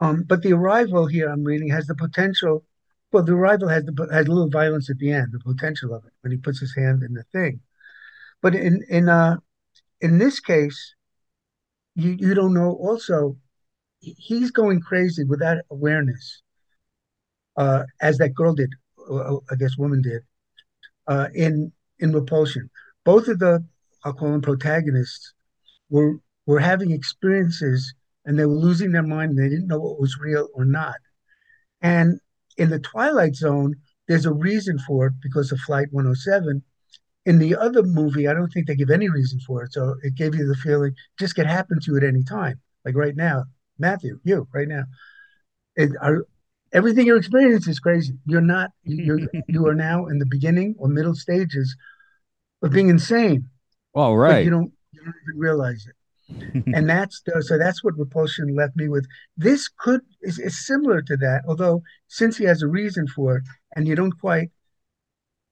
Um, but the arrival here I'm reading has the potential. Well, the arrival has the has a little violence at the end. The potential of it when he puts his hand in the thing. But in in uh, in this case, you, you don't know. Also, he's going crazy without awareness, uh, as that girl did, or I guess woman did, uh, in in Repulsion. Both of the, I'll call them protagonists, were were having experiences, and they were losing their mind. And they didn't know what was real or not. And in the Twilight Zone, there's a reason for it because of Flight one oh seven. In the other movie, I don't think they give any reason for it. So it gave you the feeling, just could happen to you at any time. Like right now, Matthew, you, right now. It, are, everything you experience is crazy. You're not, you're, you are now in the beginning or middle stages of being insane. All right. But you don't, you don't even realize it. And that's, the, so that's what Repulsion left me with. This could, is, is similar to that, although since he has a reason for it, and you don't quite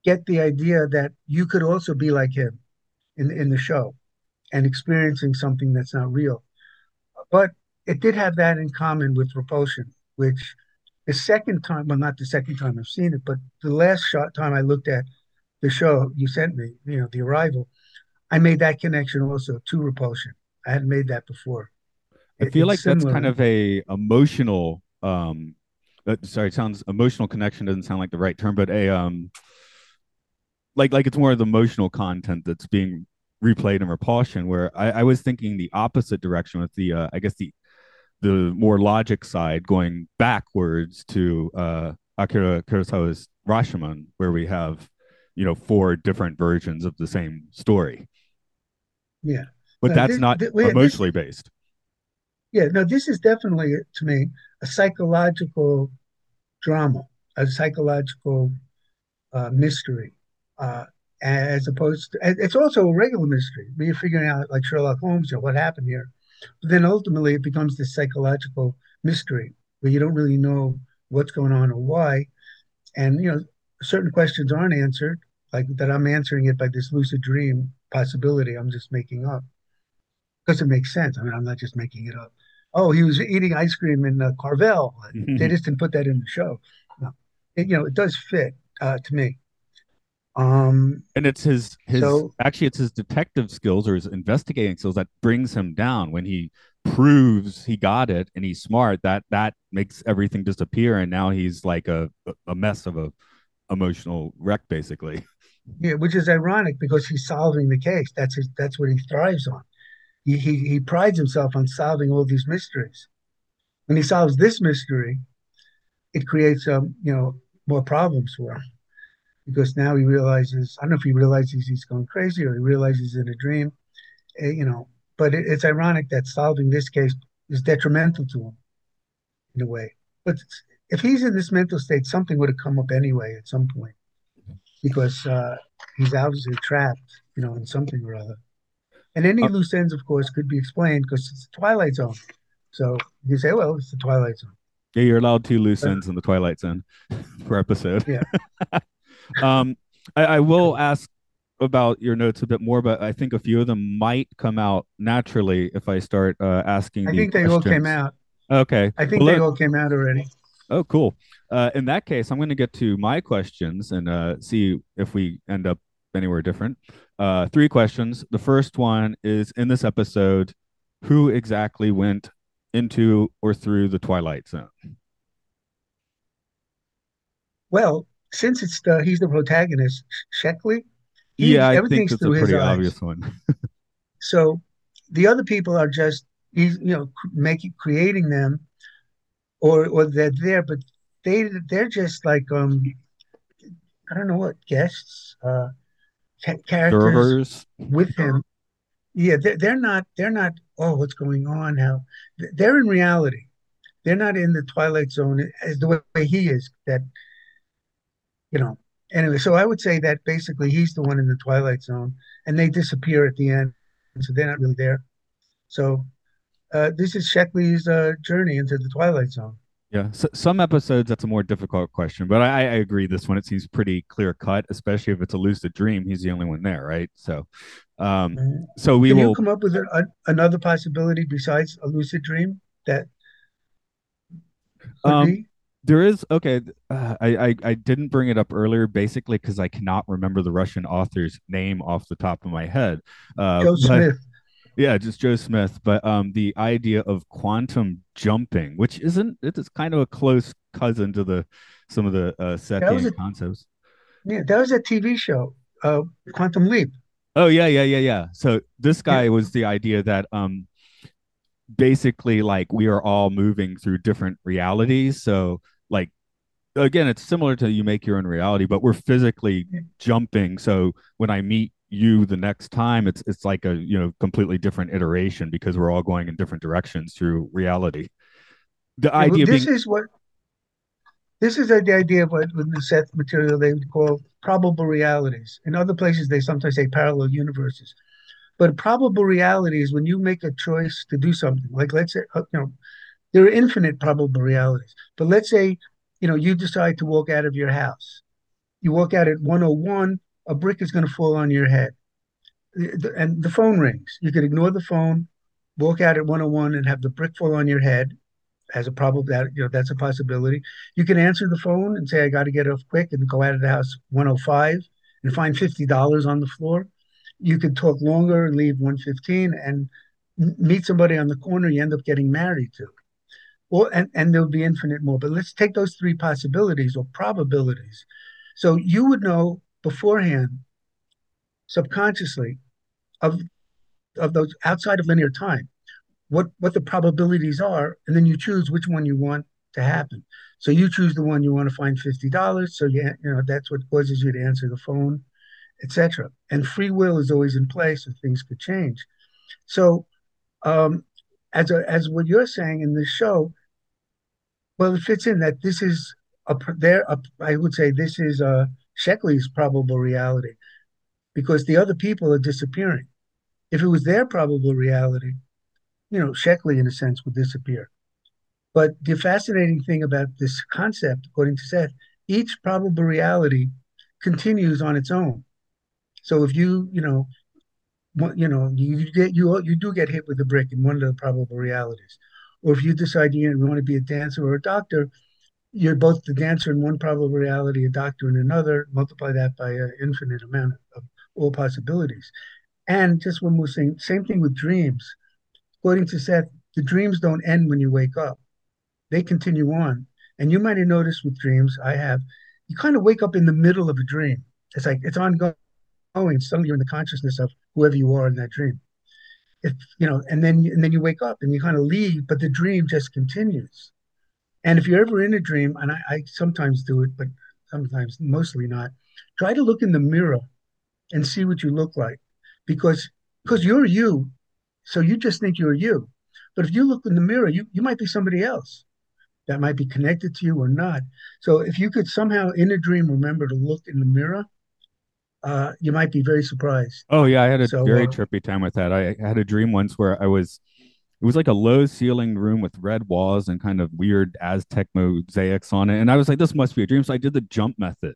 get the idea that you could also be like him in, in the show and experiencing something that's not real. But it did have that in common with Repulsion, which the second time, well, not the second time I've seen it, but the last shot time I looked at the show you sent me, you know, The Arrival, I made that connection also to Repulsion. I hadn't made that before. It, I feel like similar. That's kind of a emotional, um, uh, sorry, it sounds, emotional connection doesn't sound like the right term, but a, um, Like like it's more of the emotional content that's being replayed in Repulsion, where I, I was thinking the opposite direction with the, uh, I guess, the the more logic side going backwards to uh, Akira Kurosawa's Rashomon, where we have, you know, four different versions of the same story. Yeah. But no, that's this, not th- emotionally this, based. Yeah, no, this is definitely, to me, a psychological drama, a psychological uh, mystery. Uh, as opposed to, it's also a regular mystery. When you're figuring out, like Sherlock Holmes, or what happened here. But then ultimately, it becomes this psychological mystery where you don't really know what's going on or why. And, you know, certain questions aren't answered, like that I'm answering it by this lucid dream possibility I'm just making up. Because it makes sense. I mean, I'm not just making it up. Oh, he was eating ice cream in uh, Carvel. Mm-hmm. They just didn't put that in the show. No. It, you know, it does fit uh, to me. Um, and it's his his so, actually it's his detective skills or his investigating skills that brings him down when he proves he got it and he's smart, that that makes everything disappear, and now he's like a a mess of a emotional wreck, basically. Yeah, which is ironic because he's solving the case. That's his, that's what he thrives on. He, he he prides himself on solving all these mysteries. When he solves this mystery, it creates um you know more problems for him, because now he realizes, I don't know if he realizes he's going crazy or he realizes in a dream, you know. But it, it's ironic that solving this case is detrimental to him in a way. But if he's in this mental state, something would have come up anyway at some point, because uh, he's obviously trapped, you know, in something or other. And any uh, loose ends, of course, could be explained because it's the Twilight Zone. So you say, well, it's the Twilight Zone. Yeah, you're allowed two loose but, ends in the Twilight Zone per episode. Yeah. um, I, I will ask about your notes a bit more, but I think a few of them might come out naturally if I start uh, asking. I think they questions. all came out. Okay. I think well, they all came out already. Oh, cool. Uh, in that case, I'm going to get to my questions and uh, see if we end up anywhere different. Uh, three questions. The first one is, in this episode, who exactly went into or through the Twilight Zone? Well, since it's the, he's the protagonist, Sheckley, He, yeah, I think it's a pretty obvious eyes. one. So the other people are just, you know, making, creating them, or or they're there, but they they're just like um, I don't know what guests, uh, ca- characters Servers. with him. Yeah, they're they're not they're not. Oh, what's going on? How they're in reality. They're not in the Twilight Zone as the way he is. That you know. Anyway, so I would say that basically he's the one in the Twilight Zone, and they disappear at the end, so they're not really there. So uh, this is Sheckley's uh, journey into the Twilight Zone. Yeah, so some episodes that's a more difficult question, but I, I agree this one. It seems pretty clear cut, especially if it's a lucid dream. He's the only one there, right? So, um, mm-hmm. so we Can will you come up with a, a, another possibility besides a lucid dream that could um, be. There is, okay, uh, I, I, I didn't bring it up earlier, basically, because I cannot remember the Russian author's name off the top of my head. Uh, Joe but, Smith. Yeah, just Joe Smith. But um, the idea of quantum jumping, which isn't, it's kind of a close cousin to the some of the uh, Sethian concepts. Yeah, that was a T V show, uh, Quantum Leap. Oh, yeah, yeah, yeah, yeah. So this guy yeah. was the idea that... Um, basically, like, we are all moving through different realities. So, like, again, it's similar to you make your own reality, but we're physically jumping. So when I meet you the next time, it's it's like a, you know, completely different iteration because we're all going in different directions through reality. The yeah, idea this being... is what this is the idea of what with the Seth material they would call probable realities. In other places, they sometimes say parallel universes. But probable reality is when you make a choice to do something. Like, let's say, you know, there are infinite probable realities. But let's say, you know, you decide to walk out of your house. You walk out at one oh one, a brick is going to fall on your head. And the phone rings. You could ignore the phone, walk out at one oh one and have the brick fall on your head as a probable, that, you know, that's a possibility. You can answer the phone and say, I got to get off quick, and go out of the house one oh five and find fifty dollars on the floor. You could talk longer and leave one fifteen and meet somebody on the corner you end up getting married to. Or, and, and there'll be infinite more. But let's take those three possibilities or probabilities. So you would know beforehand, subconsciously, of of those outside of linear time, what, what the probabilities are, and then you choose which one you want to happen. So you choose the one you want to find fifty dollars. So you, you know that's what causes you to answer the phone, et cetera. And free will is always in place, and things could change. So, um, as a, as what you're saying in this show, well, it fits in that this is a there. A, I would say this is a Sheckley's probable reality, because the other people are disappearing. If it was their probable reality, you know, Sheckley in a sense would disappear. But the fascinating thing about this concept, according to Seth, each probable reality continues on its own. So if you, you know, you know, you get you you do get hit with a brick in one of the probable realities, or if you decide you want to be a dancer or a doctor, you're both the dancer in one probable reality, a doctor in another. Multiply that by an infinite amount of all possibilities. And just one more thing, same thing with dreams. According to Seth, the dreams don't end when you wake up. They continue on. And you might have noticed with dreams, I have, you kind of wake up in the middle of a dream. It's like it's ongoing. Suddenly you're in the consciousness of whoever you are in that dream. If you know, and then and then you wake up and you kind of leave, but the dream just continues. And if you're ever in a dream, and I, I sometimes do it, but sometimes mostly not, try to look in the mirror and see what you look like, because because you're you, so you just think you're you. But if you look in the mirror, you, you might be somebody else that might be connected to you or not. So if you could somehow in a dream remember to look in the mirror, uh, you might be very surprised. Oh, yeah. I had a so, very uh, trippy time with that. I, I had a dream once where I was, it was like a low ceiling room with red walls and kind of weird Aztec mosaics on it. And I was like, this must be a dream. So I did the jump method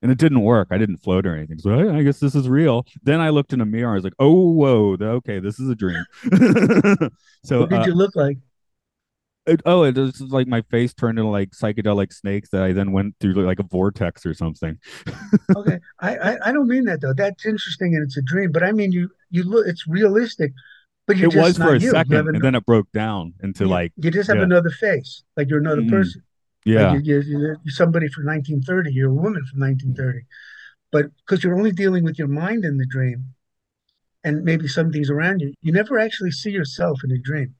and it didn't work. I didn't float or anything. So I, I guess this is real. Then I looked in a mirror. I was like, oh, whoa. Okay. This is a dream. So what did uh, you look like? It, oh, it was like my face turned into like psychedelic snakes that I then went through like a vortex or something. Okay, I, I I don't mean that though. That's interesting and it's a dream, but I mean you you look, it's realistic, but you're it just was not for a you. second, you an, and then it broke down into you, like you just have yeah. another face, like you're another mm, person. Yeah, like you're, you're, you're somebody from nineteen thirty. You're a woman from nineteen thirty, but because you're only dealing with your mind in the dream, and maybe some things around you, you never actually see yourself in a dream.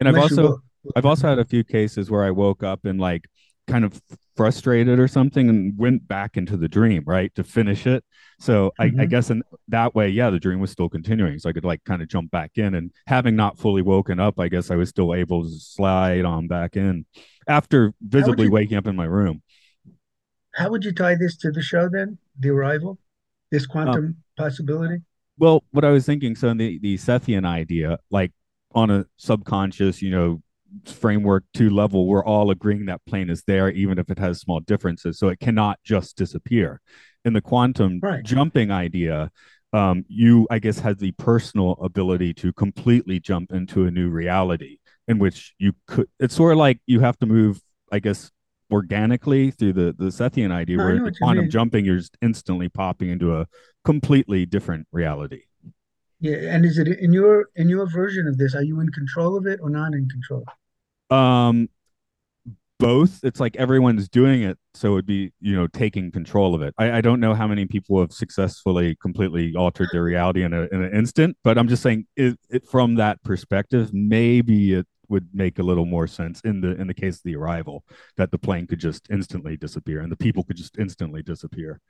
And I've also. I've also had a few cases where I woke up and like kind of frustrated or something and went back into the dream, right, to finish it. So mm-hmm. I, I guess in that way, yeah, the dream was still continuing. So I could like kind of jump back in, and having not fully woken up, I guess I was still able to slide on back in after visibly you, waking up in my room. How would you tie this to the show then? The Arrival, this quantum um, possibility? Well, what I was thinking, so in the, the Sethian idea, like on a subconscious, you know, framework two level, we're all agreeing that plane is there, even if it has small differences. So it cannot just disappear. In the quantum right. jumping idea, um, you, I guess, has the personal ability to completely jump into a new reality in which you could, it's sort of like you have to move, I guess, organically through the, the Sethian idea, I where the quantum mean. jumping, you're just instantly popping into a completely different reality. Yeah, and is it in your in your version of this? Are you in control of it or not in control? Um, both. It's like everyone's doing it, so it'd be you know taking control of it. I, I don't know how many people have successfully completely altered their reality in a in an instant, but I'm just saying it, it from that perspective, maybe it would make a little more sense in the in the case of the Arrival, that the plane could just instantly disappear and the people could just instantly disappear.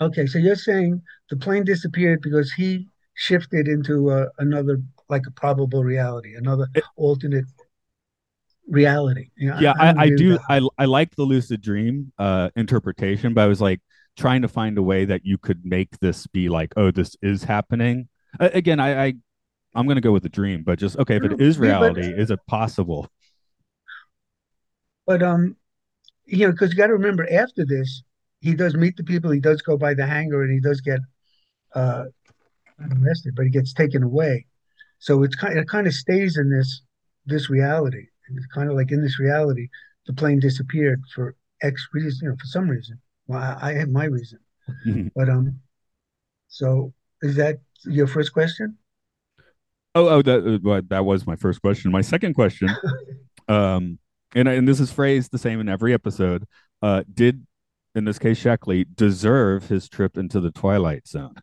Okay, so you're saying the plane disappeared because he. shifted into uh, another, like a probable reality, another it, alternate reality. You know, yeah, I, I, I do. I, I like the lucid dream uh, interpretation, but I was like trying to find a way that you could make this be like, oh, this is happening. Uh, again, I, I, I'm going to go with the dream, but just, okay, if it is reality, yeah, but, is it possible? But, um, you know, because you got to remember after this, he does meet the people, he does go by the hangar, and he does get, uh, arrested, but he gets taken away, so it's kind of, it kind of stays in this this reality. It's kind of like in this reality, the plane disappeared for X reason, you know, for some reason. Well, I, I have my reason, mm-hmm. but um, so is that your first question? Oh, oh, that that was my first question. My second question, um, and and this is phrased the same in every episode. Uh, did in this case Sheckley deserve his trip into the Twilight Zone?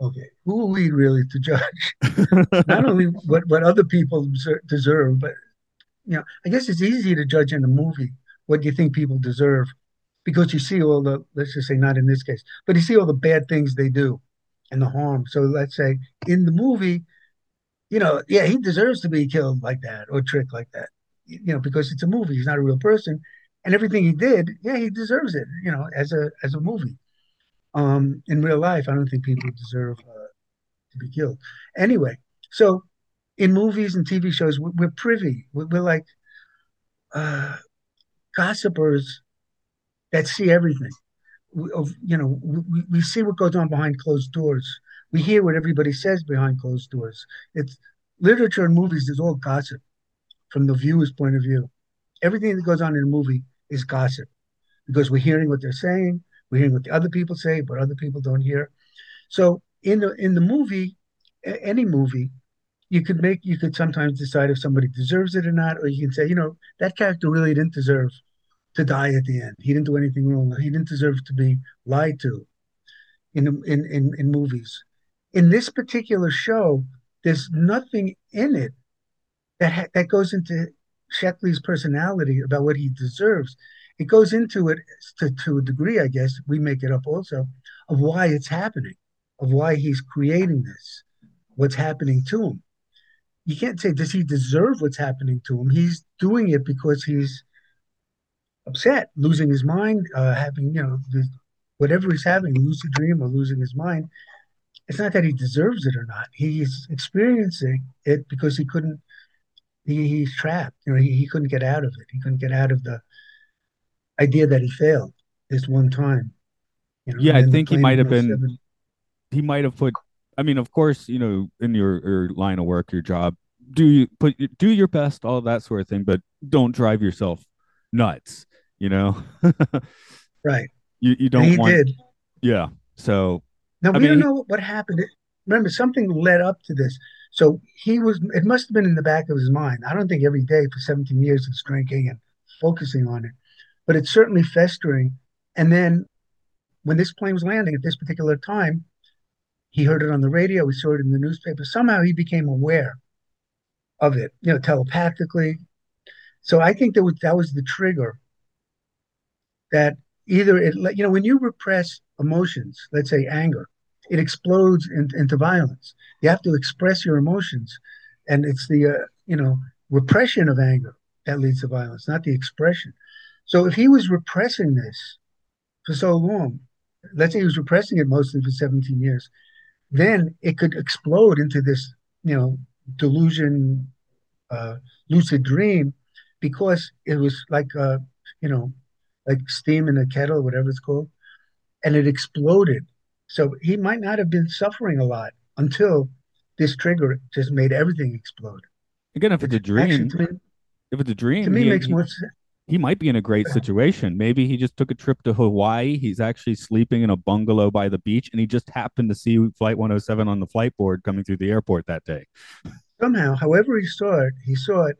Okay, who are we really to judge? Not only what, what other people deserve, but you know, I guess it's easy to judge in a movie what you think people deserve, because you see all the, let's just say not in this case, but you see all the bad things they do and the harm. So let's say in the movie, you know, yeah, he deserves to be killed like that or tricked like that, you know, because it's a movie. He's not a real person, and everything he did, yeah, he deserves it, you know, as a as a movie. Um, in real life, I don't think people deserve uh, to be killed. Anyway, so in movies and T V shows, we're, we're privy. We're, we're like uh, gossipers that see everything. We, you know, we, we see what goes on behind closed doors. We hear what everybody says behind closed doors. It's literature and movies is all gossip from the viewer's point of view. Everything that goes on in a movie is gossip because we're hearing what they're saying. We're hearing what the other people say, but other people don't hear. So in the in the movie, any movie, you could make, you could sometimes decide if somebody deserves it or not, or you can say, you know, that character really didn't deserve to die at the end. He didn't do anything wrong. He didn't deserve to be lied to in in in, in movies. In this particular show, there's nothing in it that ha- that goes into Sheckley's personality about what he deserves. It goes into it to, to a degree, I guess, we make it up also, of why it's happening, of why he's creating this, what's happening to him. You can't say, does he deserve what's happening to him? He's doing it because he's upset, losing his mind, uh, having, you know, this, whatever he's having, lucid dream or losing his mind. It's not that he deserves it or not. He's experiencing it because he couldn't, he, he's trapped. You know, he, he couldn't get out of it. He couldn't get out of the idea that he failed this one time. You know, yeah, I think he might have been, seven. he might have put, I mean, of course, you know, in your, your line of work, your job, do you put, do your best, all that sort of thing, but don't drive yourself nuts, you know? Right. You you don't and he want, did. Yeah. So now I we mean, don't know what happened. Remember, something led up to this. So he was, it must've been in the back of his mind. I don't think every day for seventeen years he's drinking and focusing on it, but it's certainly festering. And then when this plane was landing at this particular time, he heard it on the radio. He saw it in the newspaper. Somehow he became aware of it, you know, telepathically. So I think that was, that was the trigger that either it, you know, when you repress emotions, let's say anger, it explodes in, into violence. You have to express your emotions. And it's the, uh, you know, repression of anger that leads to violence, not the expression. So if he was repressing this for so long, let's say he was repressing it mostly for seventeen years, then it could explode into this, you know, delusion, uh, lucid dream, because it was like, uh, you know, like steam in a kettle, whatever it's called, and it exploded. So he might not have been suffering a lot until this trigger just made everything explode. Again, if it's, it's a dream, me, if it's a dream, to me he, makes he, more sense. He might be in a great situation. Maybe he just took a trip to Hawaii. He's actually sleeping in a bungalow by the beach, and he just happened to see Flight one oh seven on the flight board coming through the airport that day. Somehow, however he saw it, he saw it.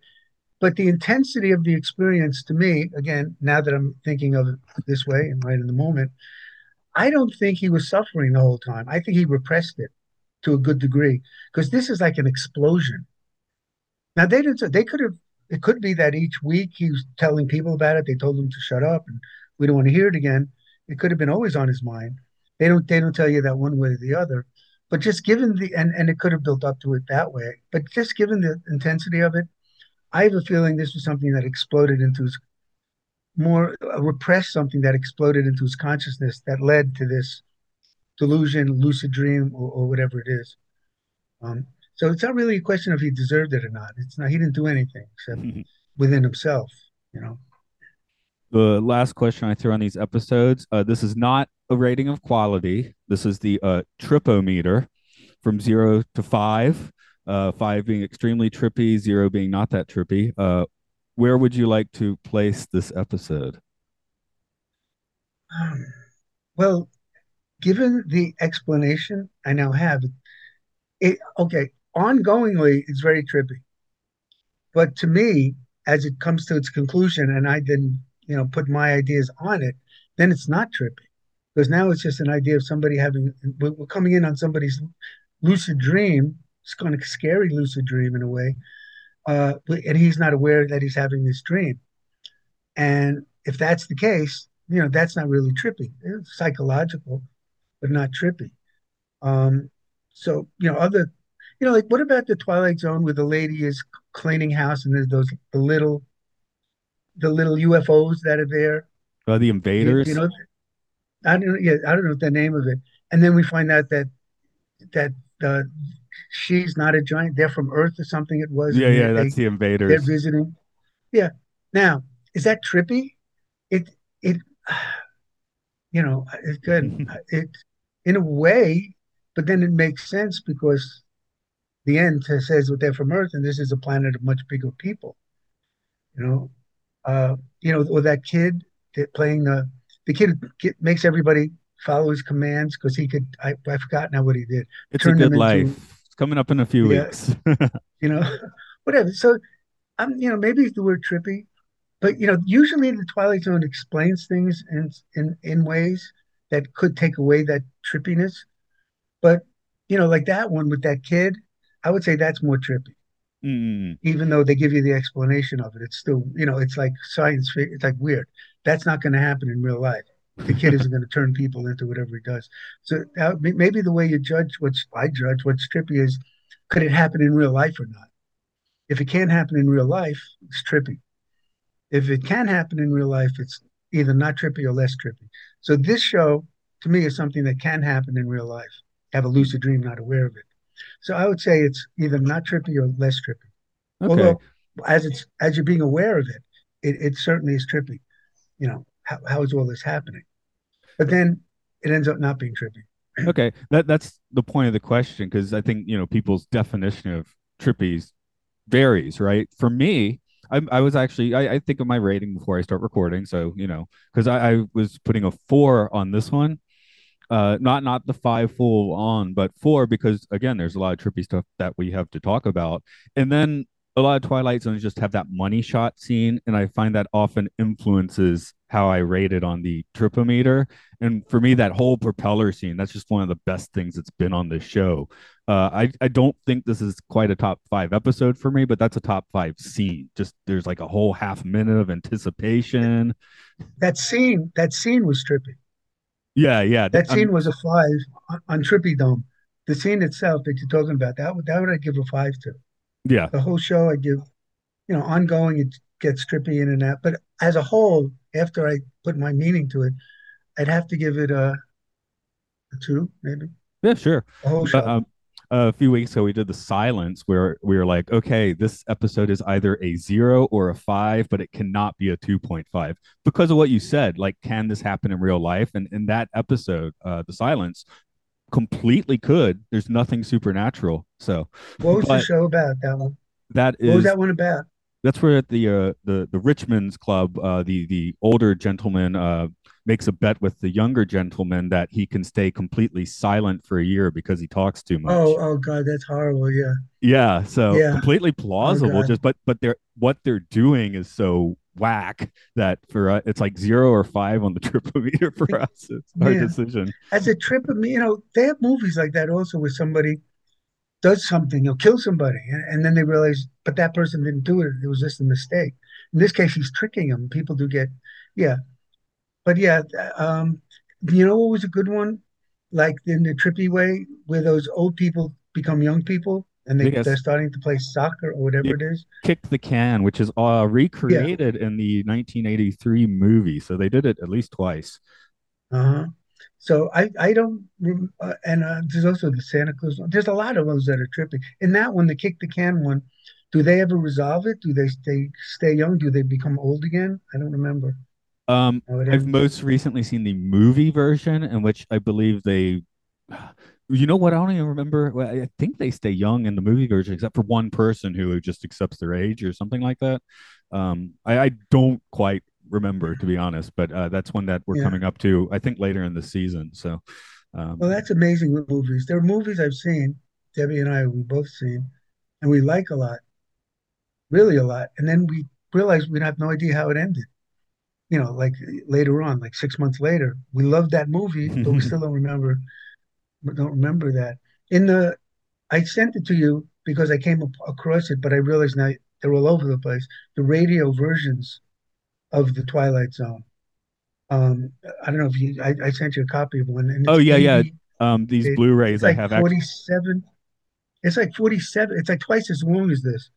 But the intensity of the experience to me, again, now that I'm thinking of it this way and right in the moment, I don't think he was suffering the whole time. I think he repressed it to a good degree, because this is like an explosion. Now, they didn't, they could have, it could be that each week he was telling people about it. They told him to shut up and we don't want to hear it again. It could have been always on his mind. They don't, they don't tell you that one way or the other. But just given the, and, and it could have built up to it that way, but just given the intensity of it, I have a feeling this was something that exploded into his more uh, repressed something that exploded into his consciousness that led to this delusion, lucid dream, or, or whatever it is. Um, so it's not really a question of he deserved it or not. It's not, he didn't do anything except mm-hmm. within himself, you know. The last question I throw on these episodes, uh, this is not a rating of quality. This is the uh, tripometer from zero to five. Uh, five being extremely trippy, zero being not that trippy. Uh, where would you like to place this episode? Um, well, given the explanation I now have, it, okay, ongoingly it's very trippy. But to me, as it comes to its conclusion and I didn't, you know, put my ideas on it, then it's not trippy. Because now it's just an idea of somebody having, we're coming in on somebody's lucid dream. It's kind of a scary lucid dream in a way. Uh, and he's not aware that he's having this dream. And if that's the case, you know, that's not really trippy. It's psychological, but not trippy. Um, so, you know, other, you know, like what about the Twilight Zone where the lady is cleaning house and there's those the little, the little U F Os that are there? Uh, the Invaders. You, you know, I don't, yeah, I don't know the name of it. And then we find out that, that, uh, she's not a giant. They're from Earth or something. It was. Yeah, yeah, they, that's the Invaders. They're visiting. Yeah. Now, is that trippy? It, it, you know, it's good. It, in a way, but then it makes sense because the end says well, they're from Earth, and this is a planet of much bigger people. You know, uh, you know, or that kid that playing the the kid makes everybody follow his commands because he could. I I forgot now what he did. It's a good life. coming up in a few yeah. weeks. You know, whatever. So, I'm, you know, maybe the word trippy, but, you know, usually the Twilight Zone explains things in in, in ways that could take away that trippiness. But, you know, like that one with that kid, I would say that's more trippy. Mm. Even though they give you the explanation of it, it's still, you know, it's like science fiction. It's like weird. That's not going to happen in real life. The kid isn't going to turn people into whatever he does. So uh, maybe the way you judge what's I judge what's trippy is, could it happen in real life or not? If it can't happen in real life, it's trippy. If it can happen in real life, it's either not trippy or less trippy. So this show, to me, is something that can happen in real life. Have a lucid dream, not aware of it. So I would say it's either not trippy or less trippy. Okay. Although, as it's as you're being aware of it, it, it certainly is trippy. You know, how, how is all this happening? But then it ends up not being trippy. Okay, that that's the point of the question, because I think, you know, people's definition of trippies varies, right? For me, I, I was actually I, I think of my rating before I start recording. So, you know, because I, I was putting a four on this one. Uh, not not the five full on, but four, because, again, there's a lot of trippy stuff that we have to talk about. And then a lot of Twilight Zones just have that money shot scene. And I find that often influences how I rate it on the tripometer. And for me, that whole propeller scene, that's just one of the best things that's been on this show. Uh, I, I don't think this is quite a top five episode for me, but that's a top five scene. Just there's like a whole half minute of anticipation. That scene, that scene was trippy. Yeah, yeah. That scene I'm, was a five on, on Trippy Dome. The scene itself that you're talking about, that would that would I give a five to. Yeah. The whole show I give, you know, ongoing it gets trippy in and out. But as a whole, after I put my meaning to it, I'd have to give it a, a two, maybe. Yeah, sure. The whole show. Uh, um, a few weeks ago, we did the silence where we were like, okay, this episode is either a zero or a five, but it cannot be a two point five because of what you said. Like, can this happen in real life? And in that episode, uh, the silence completely could. There's nothing supernatural. So what was the show about, that one? That is, what was that one about? That's where at the uh, the the Richmond's Club, uh, the the older gentleman uh, makes a bet with the younger gentleman that he can stay completely silent for a year because he talks too much. Oh, oh God, that's horrible. Yeah. Yeah. So yeah. Completely plausible. Oh, just but but they're what they're doing is so whack that for uh, it's like zero or five on the tripometer for us. It's our yeah. decision. As a tripometer, you know, they have movies like that also where somebody does something, he'll kill somebody, and, and then they realize, but that person didn't do it. It was just a mistake. In this case, he's tricking him. People do get, yeah. But yeah, um, you know what was a good one? Like in the trippy way, where those old people become young people, and they, yes. they're starting to play soccer or whatever you it is. Kick the Can, which is uh, recreated yeah. in the nineteen eighty-three movie. So they did it at least twice. Uh-huh. So I, I don't, uh, and uh, there's also the Santa Claus one. There's a lot of those that are trippy. In that one, the Kick the Can one, do they ever resolve it? Do they stay, stay young? Do they become old again? I don't remember. Um, I've most recently seen the movie version in which I believe they, you know what? I don't even remember. Well, I think they stay young in the movie version, except for one person who just accepts their age or something like that. Um, I, I don't quite remember, to be honest, but uh, that's one that we're yeah. coming up to, I think, later in the season. So, um, well, that's amazing with movies. There are movies I've seen, Debbie and I, we both seen, and we like a lot, really a lot. And then we realize we have no idea how it ended. You know, like later on, like six months later, we loved that movie, but we still don't remember. Don't remember that. In the, I sent it to you because I came across it, but I realized now they're all over the place. The radio versions of the Twilight Zone. Um, I don't know if you. I, I sent you a copy of one. And oh yeah, eighty, yeah. Um, these it, Blu-rays I like have. Forty-seven. Actually. It's like forty-seven. It's like twice as long as this.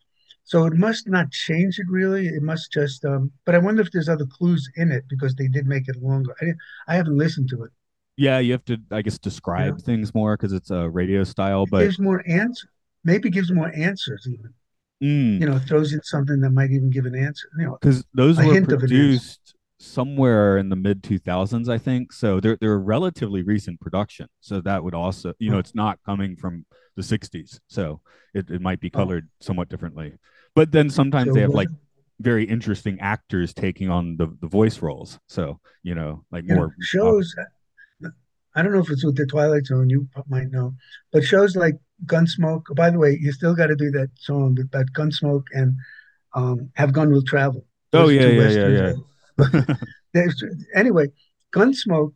So it must not change it really. It must just. Um, but I wonder if there's other clues in it because they did make it longer. I didn't, I haven't listened to it. Yeah, you have to, I guess, describe yeah. things more because it's a radio style. But it gives more answers. Maybe it gives more answers even. Mm. You know, throws in something that might even give an answer. You know, because those were produced somewhere in the mid two thousands, I think. So they're they're a relatively recent production. So that would also, you know, it's not coming from the sixties. So it, it might be colored oh. somewhat differently. But then sometimes so they have what? like very interesting actors taking on the, the voice roles. So, you know, like you more know, shows. Uh, I don't know if it's with the Twilight Zone, you might know, but shows like Gunsmoke. By the way, you still got to do that song about Gunsmoke and um, Have Gun Will Travel. Oh yeah, yeah, yeah, yeah, yeah. Anyway, Gunsmoke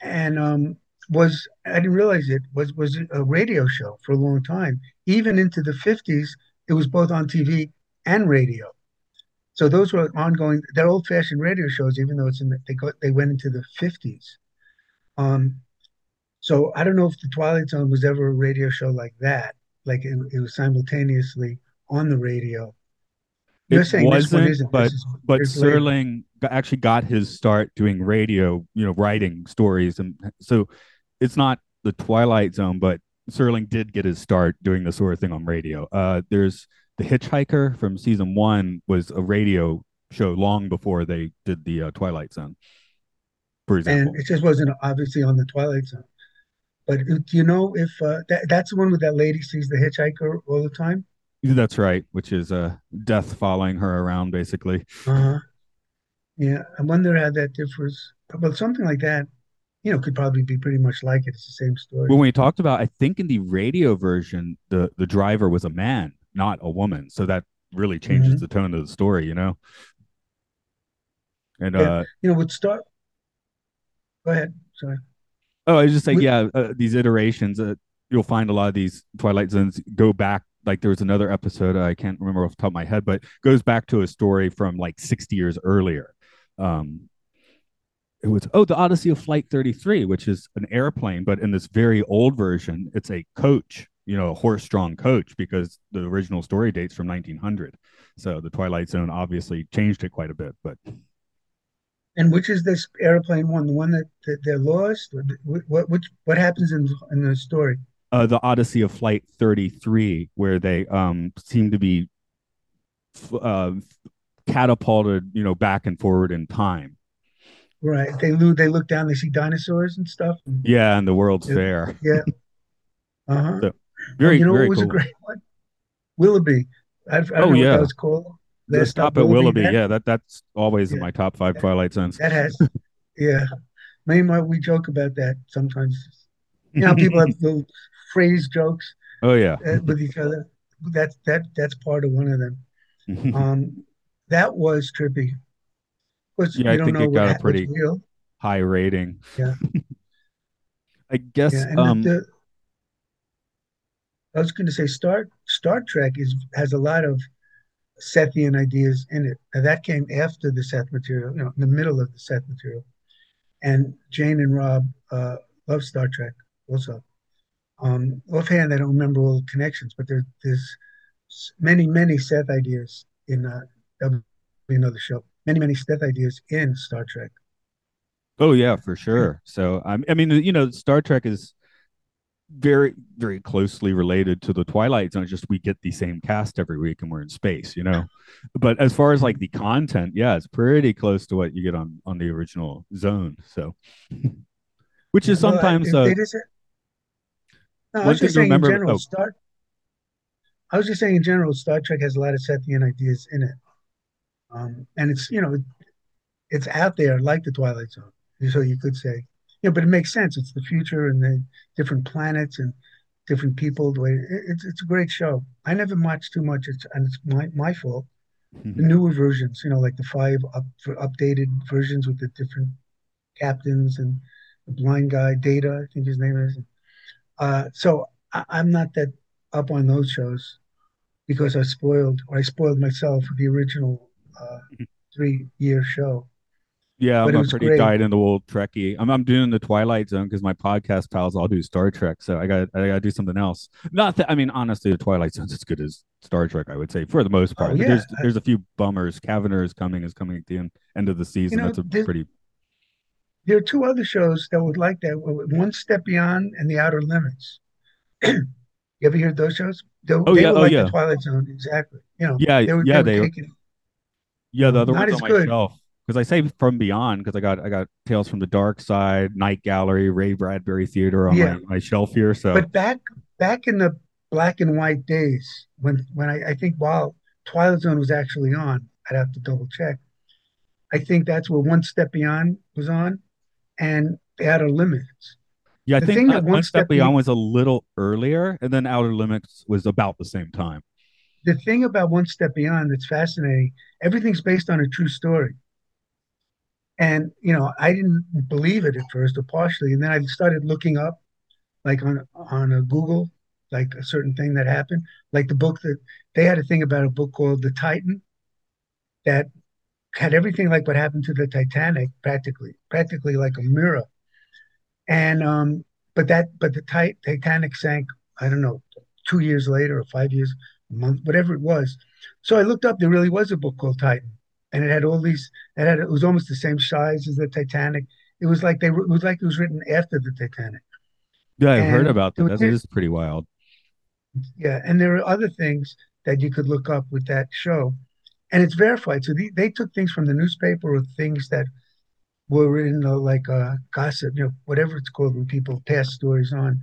and um, was I didn't realize it was was a radio show for a long time. Even into the fifties, it was both on T V and radio. So those were ongoing. They're old-fashioned radio shows, even though it's in the, they got, they went into the fifties. Um, so I don't know if the Twilight Zone was ever a radio show like that, like it, it was simultaneously on the radio. You're it saying wasn't, this one isn't, but, is, but Serling actually got his start doing radio, you know, writing stories. And so it's not the Twilight Zone, but Serling did get his start doing this sort of thing on radio. Uh, there's The Hitchhiker from season one was a radio show long before they did the uh, Twilight Zone. And it just wasn't obviously on the Twilight Zone. But do you know if uh, that, that's the one where that lady sees the hitchhiker all the time? That's right, which is uh, death following her around, basically. Uh-huh. Yeah, I wonder how that differs. But something like that, you know, could probably be pretty much like it. It's the same story. When we talked about, I think in the radio version, the, the driver was a man, not a woman. So that really changes mm-hmm. the tone of the story, you know? And, yeah. uh, you know, with Star... Go ahead. Sorry. Oh, I was just saying, we- yeah, uh, these iterations, uh, you'll find a lot of these Twilight Zones go back. Like there was another episode, uh, I can't remember off the top of my head, but goes back to a story from like sixty years earlier. Um, it was, oh, the Odyssey of Flight thirty-three, which is an airplane. But in this very old version, it's a coach, you know, a horse-drawn coach, because the original story dates from nineteen hundred. So the Twilight Zone obviously changed it quite a bit, but... And which is this airplane one? The one that, that they're lost? What which, what happens in, in the story? Uh, the Odyssey of Flight thirty-three, where they um, seem to be uh, catapulted, you know, back and forward in time. Right. They look, they look down. They see dinosaurs and stuff. Yeah, and the World's yeah. Fair. Yeah. Uh huh. So, very, oh, you know, very it was cool. A great one. Willoughby. I, I don't oh know yeah. What that was called. The stop at Willoughby, yeah, that that's always yeah, in my top five that, Twilight Zones. That has, yeah. Maybe we joke about that sometimes. You know, people have little phrase jokes. Oh yeah, uh, with each other. That's that that's part of one of them. um, that was trippy. Of course, yeah, I don't think know it got a pretty high rating. Yeah, I guess. Yeah, um, the, I was going to say Star Star Trek is has a lot of Sethian ideas in it. Now, that came after the Seth material, you know, in the middle of the Seth material. And Jane and Rob uh, love Star Trek also. Um, offhand, I don't remember all the connections, but there, there's many, many Seth ideas in uh, that'll be another show. Many, many Seth ideas in Star Trek. Oh, yeah, for sure. So, um, I mean, you know, Star Trek is very, very closely related to the Twilight Zone. It's just we get the same cast every week and we're in space, you know. But as far as like the content, yeah, it's pretty close to what you get on on the original Zone. So, which is sometimes. Well, I, uh, it isn't... No, I was just saying remember... in general. Oh. Star... I was just saying in general, Star Trek has a lot of Sethian ideas in it, um, and it's you know, it, it's out there like the Twilight Zone. So you could say. Yeah, but it makes sense. It's the future and the different planets and different people. The way it's it's a great show. I never watched too much. It's and it's my, my fault. Mm-hmm. The newer versions, you know, like the five up for updated versions with the different captains and the blind guy Data, I think his name is. Uh, so I, I'm not that up on those shows because I spoiled or I spoiled myself with the original uh, three year show. Yeah, but I'm a pretty dyed-in-the-wool Trekkie. I'm I'm doing the Twilight Zone because my podcast pals all do Star Trek, so I got I got to do something else. Not that I mean, honestly, the Twilight Zone's as good as Star Trek, I would say, for the most part. Oh, yeah. There's there's a few bummers. Kavanagh is coming is coming at the end, end of the season. You know, That's a there, pretty. There are two other shows that would like that: One Step Beyond and The Outer Limits. You ever heard those shows? They, oh they yeah, oh like yeah. The Twilight Zone, exactly. You know, yeah, they were, yeah, they. they yeah, the other one's on my shelf. Because I say From Beyond, because I got I got Tales from the Dark Side, Night Gallery, Ray Bradbury Theater on yeah. my, my shelf here. So, but back back in the black and white days, when when I, I think while Twilight Zone was actually on, I'd have to double check. I think that's where One Step Beyond was on, and The Outer Limits. Yeah, I the think uh, One Step Beyond was a little earlier, and then Outer Limits was about the same time. The thing about One Step Beyond that's fascinating, everything's based on a true story. And, you know, I didn't believe it at first, or partially, and then I started looking up, like on on a Google, like a certain thing that happened. Like the book that, they had a thing about a book called The Titan that had everything like what happened to the Titanic, practically, practically like a mirror. And um, but that but the tit- Titanic sank, I don't know, two years later or five years, a month, whatever it was. So I looked up. There really was a book called Titan, and it had all these. It had it was almost the same size as the Titanic. It was like they it was like it was written after the Titanic. Yeah, I and heard about that. That is pretty wild. Yeah, and there are other things that you could look up with that show, and it's verified. So they, they took things from the newspaper or things that were in uh, like uh, gossip, you know, whatever it's called when people pass stories on.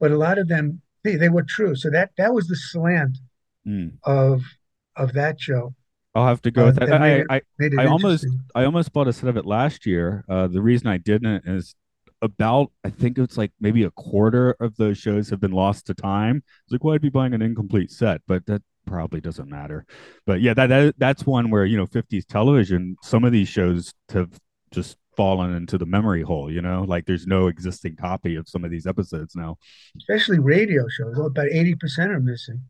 But a lot of them, they, they were true. So that that was the slant mm. of of that show. I'll have to go uh, with that. that I, it, I, I almost I almost bought a set of it last year. Uh, the reason I didn't is about, I think it's like maybe a quarter of those shows have been lost to time. It's like, well, I'd be buying an incomplete set, but that probably doesn't matter. But yeah, that, that that's one where, you know, fifties television, some of these shows have just fallen into the memory hole, you know, like there's no existing copy of some of these episodes now. Especially radio shows, about eighty percent are missing.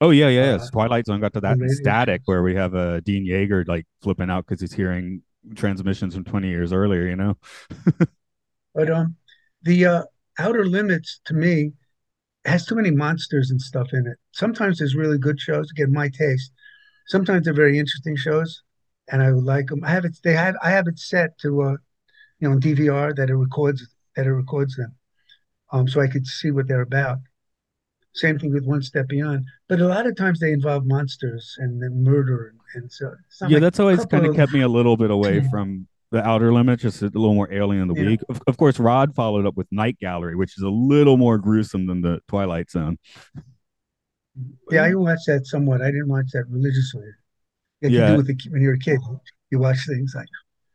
Oh, yeah, yeah. Uh, Twilight Zone got to that static shows. Where we have a uh, Dean Yeager like flipping out because he's hearing transmissions from twenty years earlier, you know. But um, the uh, Outer Limits, to me, has too many monsters and stuff in it. Sometimes there's really good shows, again, my taste. Sometimes they're very interesting shows, and I would like them. I have it. They have. I have it set to, uh, you know, D V R that it records that it records them, um, so I could see what they're about. Same thing with One Step Beyond. But a lot of times they involve monsters and then murder, and, and so yeah, like that's always kind of kept me a little bit away from The Outer Limits, just a little more alien of the yeah. week. Of, of course, Rod followed up with Night Gallery, which is a little more gruesome than the Twilight Zone. Yeah, I watched that somewhat. I didn't watch that religiously. It yeah, to do with the, when you're a kid, you watch things like.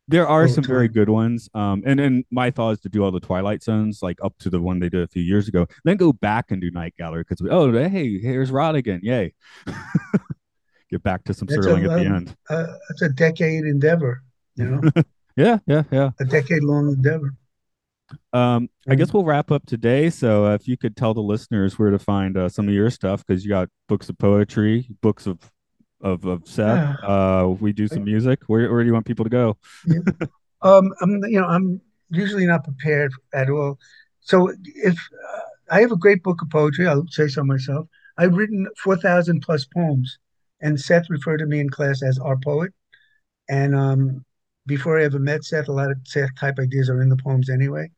There are some time. Very good ones, um, and and my thought is to do all the Twilight Zones, like up to the one they did a few years ago, then go back and do Night Gallery because oh hey, here's Rod again, yay! Get back to some Serling at the end. Uh, it's a decade endeavor, you know. Yeah, yeah, yeah. A decade-long endeavor. Um, I guess we'll wrap up today. So uh, if you could tell the listeners where to find uh, some of your stuff, because you got books of poetry, books of of, of Seth. Yeah. Uh, we do some music. Where where do you want people to go? Yeah. um, I'm you know I'm usually not prepared at all. So if uh, I have a great book of poetry, I'll say so myself. I've written four thousand plus poems, and Seth referred to me in class as our poet, and um. Before I ever met Seth, a lot of Seth-type ideas are in the poems anyway.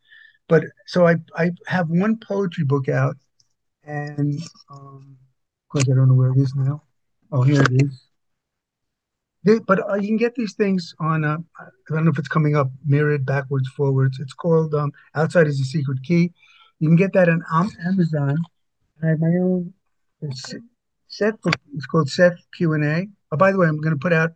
But so I, I have one poetry book out, and um, of course I don't know where it is now. Oh, here it is. They, but uh, you can get these things on, uh, I don't know if it's coming up, Mirrored, Backwards, Forwards. It's called um, Outside is the Secret Key. You can get that on Amazon. I have my own Seth book. It's called Seth Q and A. Oh, by the way, I'm going to put out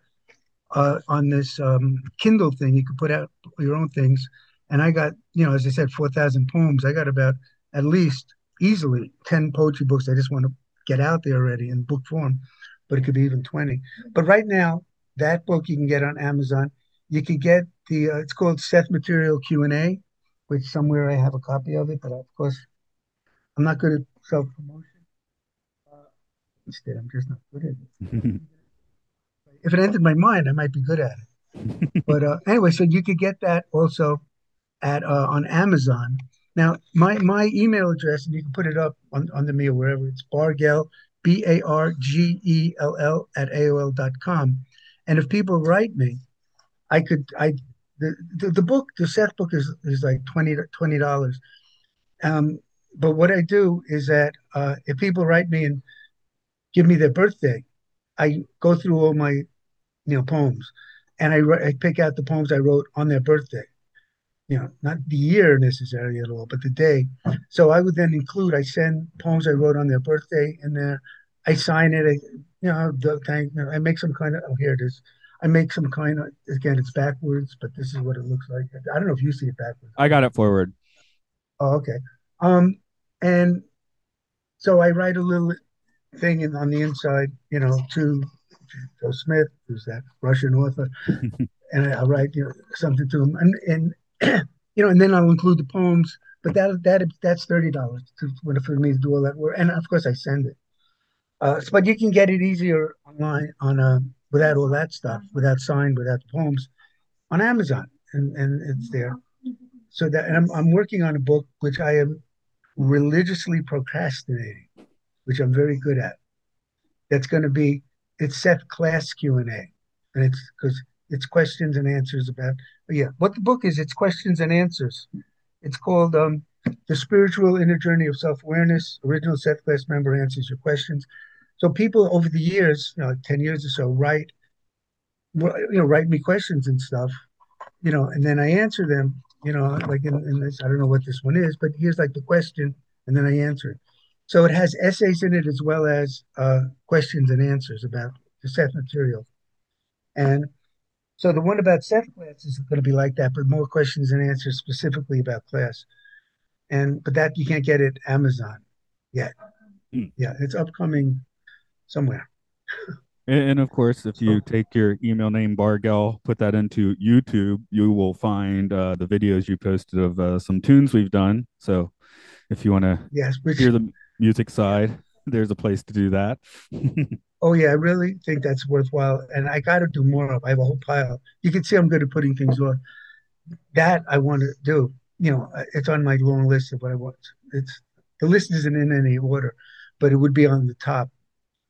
Uh, on this um, Kindle thing, you could put out your own things. And I got, you know, as I said, four thousand poems. I got about at least easily ten poetry books. I just want to get out there already in book form, but it could be even twenty. But right now, that book you can get on Amazon. You can get the, uh, it's called Seth Material Q and A, which somewhere I have a copy of it, but of course, I'm not good at self-promotion. Uh, instead, I'm just not good at it. If it entered my mind, I might be good at it. But uh, anyway, so you could get that also at uh, on Amazon. Now, my, my email address, and you can put it up on, on the mail wherever, it's Bargell, B A R G E L L at A O L dot com. And if people write me, I could, I the the, the book, the Seth book is, is like twenty dollars. Um, but what I do is that uh, if people write me and give me their birthday, I go through all my, you know, poems, and I, I pick out the poems I wrote on their birthday, you know, not the year necessarily at all, but the day. So I would then include, I send poems I wrote on their birthday in there. I sign it. I, you know, the thing, you know, I make some kind of, oh, here it is. I make some kind of, again, it's backwards, but this is what it looks like. I don't know if you see it backwards. I got it forward. Oh, okay. Um, and so I write a little thing in, on the inside, you know, to Joe Smith, who's that Russian author, and I'll write, you know, something to him, and and you know, and then I'll include the poems. But that that that's thirty dollars for me to do all that work, and of course I send it. Uh, but you can get it easier online on a, without all that stuff, without sign, without the poems, on Amazon, and, and it's there. So that, and I'm I'm working on a book which I am religiously procrastinating, which I'm very good at. That's going to be, it's Seth Class Q and A, and it's because it's questions and answers about, yeah, what the book is. It's questions and answers. It's called um, The Spiritual Inner Journey of Self-Awareness. Original Seth Class member answers your questions. So people over the years, you know, ten years or so, write, you know, write me questions and stuff, you know, and then I answer them, you know, like in, in this, I don't know what this one is, but here's like the question, and then I answer it. So it has essays in it as well as uh, questions and answers about the Seth material. And so the one about Seth Class is going to be like that, but more questions and answers specifically about class. And but that you can't get at Amazon yet. Mm. Yeah, it's upcoming somewhere. And, and of course, if you take your email name, Bargel, put that into YouTube, you will find uh, the videos you posted of uh, some tunes we've done. So if you want to yes, hear the music side, there's a place to do that. Oh, yeah, I really think that's worthwhile. And I got to do more of. I have a whole pile. You can see I'm good at putting things off. That I want to do. You know, it's on my long list of what I want. It's, the list isn't in any order, but it would be on the top.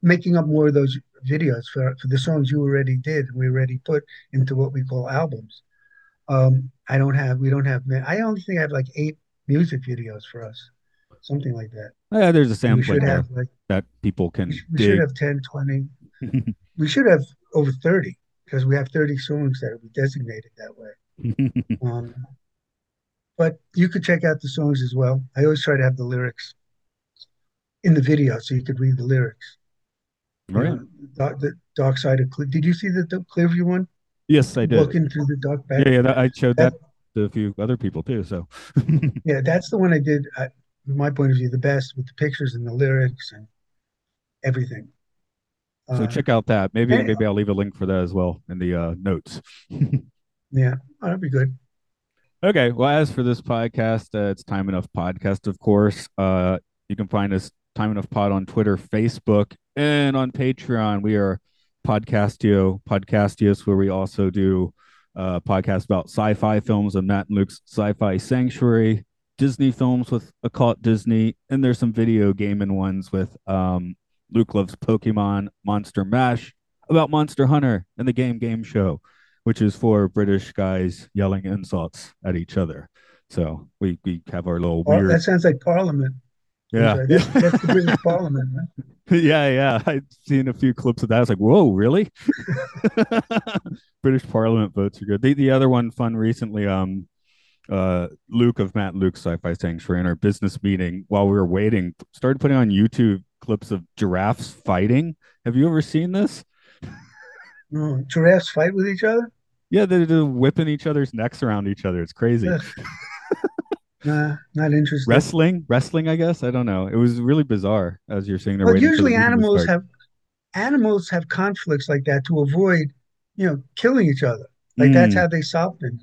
Making up more of those videos for, for the songs you already did, we already put into what we call albums. Um, I don't have, we don't have, I only think I have like eight music videos for us. Something like that. Yeah, there's a sample there like, that people can. We, should, we should have ten, twenty. We should have over thirty because we have thirty songs that we designated that way. um, but you could check out the songs as well. I always try to have the lyrics in the video so you could read the lyrics. Right. You know, the Dark Side of Cle- Did you see the, the Clearview one? Yes, I did. Looking through the dark back. Yeah, yeah, that, I showed that, that to a few other people too. So. Yeah, that's the one I did. I, From my point of view, the best with the pictures and the lyrics and everything. So uh, check out that. Maybe hey, maybe I'll leave a link for that as well in the uh, notes. Yeah, oh, that'd be good. Okay. Well, as for this podcast, uh, it's Time Enough Podcast, of course. Uh, you can find us Time Enough Pod on Twitter, Facebook, and on Patreon. We are Podcastio, Podcastios, where we also do uh, podcasts about sci-fi films and Matt and Luke's Sci-Fi Sanctuary. Disney films with Occult Disney, and there's some video gaming ones with um, Luke Loves Pokemon, Monster Mash, about Monster Hunter, and the Game Game Show, which is for British guys yelling insults at each other. So we, we have our little oh, weird... That sounds like Parliament. Yeah. Sorry, that's, that's the British Parliament, right? Yeah, yeah. I've seen a few clips of that. I was like, whoa, really? British Parliament votes are good. The, the other one fun recently... Um, Uh, Luke of Matt and Luke's Sci-Fi Sanctuary in our business meeting while we were waiting started putting on YouTube clips of giraffes fighting. Have you ever seen this? No, giraffes fight with each other? Yeah, they're, they're whipping each other's necks around each other. It's crazy. Nah, not interesting. Wrestling? Wrestling, I guess? I don't know. It was really bizarre as you're saying. Well, usually animals have animals have conflicts like that to avoid, you know, killing each other. Like mm. That's how they solve things.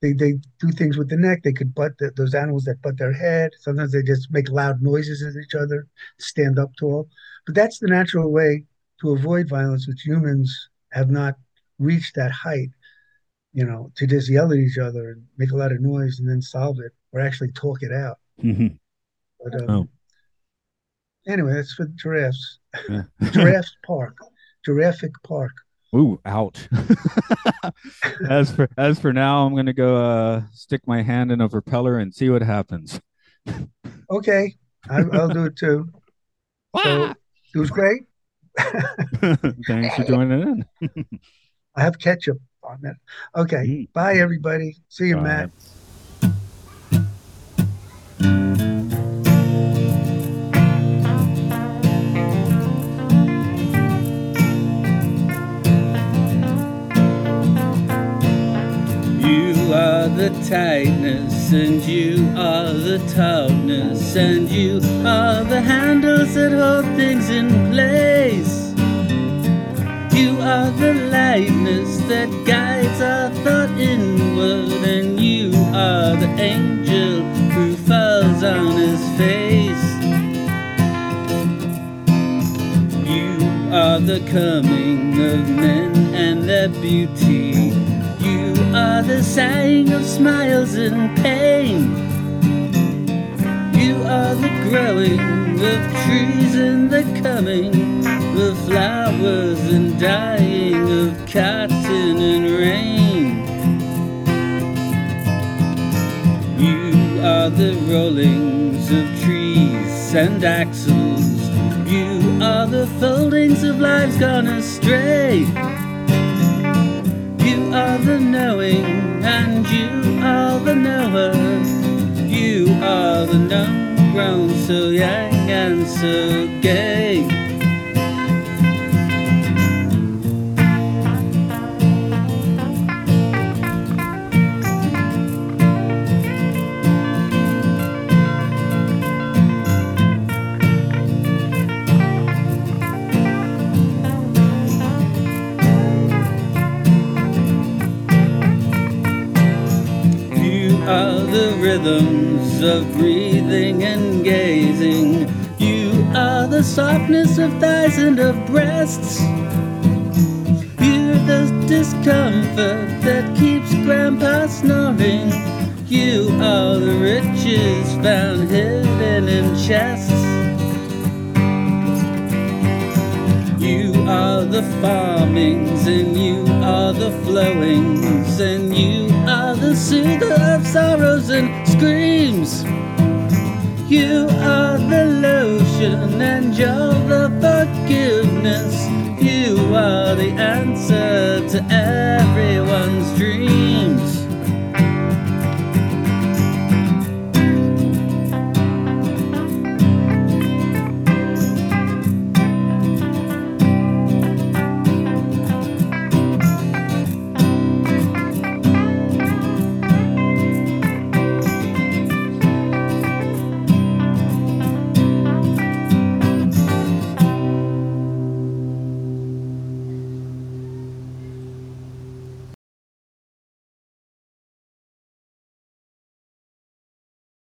They they do things with the neck. They could butt the, those animals that butt their head. Sometimes they just make loud noises at each other, stand up tall. But that's the natural way to avoid violence, which humans have not reached that height, you know, to just yell at each other and make a lot of noise and then solve it or actually talk it out. Mm-hmm. But um, oh. Anyway, that's for giraffes. Yeah. Giraffes Park. Jurassic Park. Ooh, ouch. as for as for now, I'm going to go uh, stick my hand in a propeller and see what happens. Okay. I, I'll do it too. So, it was great. Thanks for joining in. I have ketchup on that. Okay. Mm. Bye, everybody. See you, Bye. Matt. The tightness and you are the toughness, and you are the handles that hold things in place. You are the lightness that guides our thought inward, and you are the angel who falls on his face. You are the coming of men and their beauty. You are the sighing of smiles and pain. You are the growing of trees and the coming of flowers and dying of cotton and rain. You are the rollings of trees and axles. You are the foldings of lives gone astray. You are the knowing, and you are the knower. You are the known, grown, so young and so gay. The rhythms of breathing and gazing. You are the softness of thighs and of breasts. You're the discomfort that keeps Grandpa snoring. You are the riches found hidden in chests. You are the farmings, and you are the flowings, and you are the soother of sorrows and screams. You are the lotion, and you're the forgiveness. You are the answer to everyone's dream.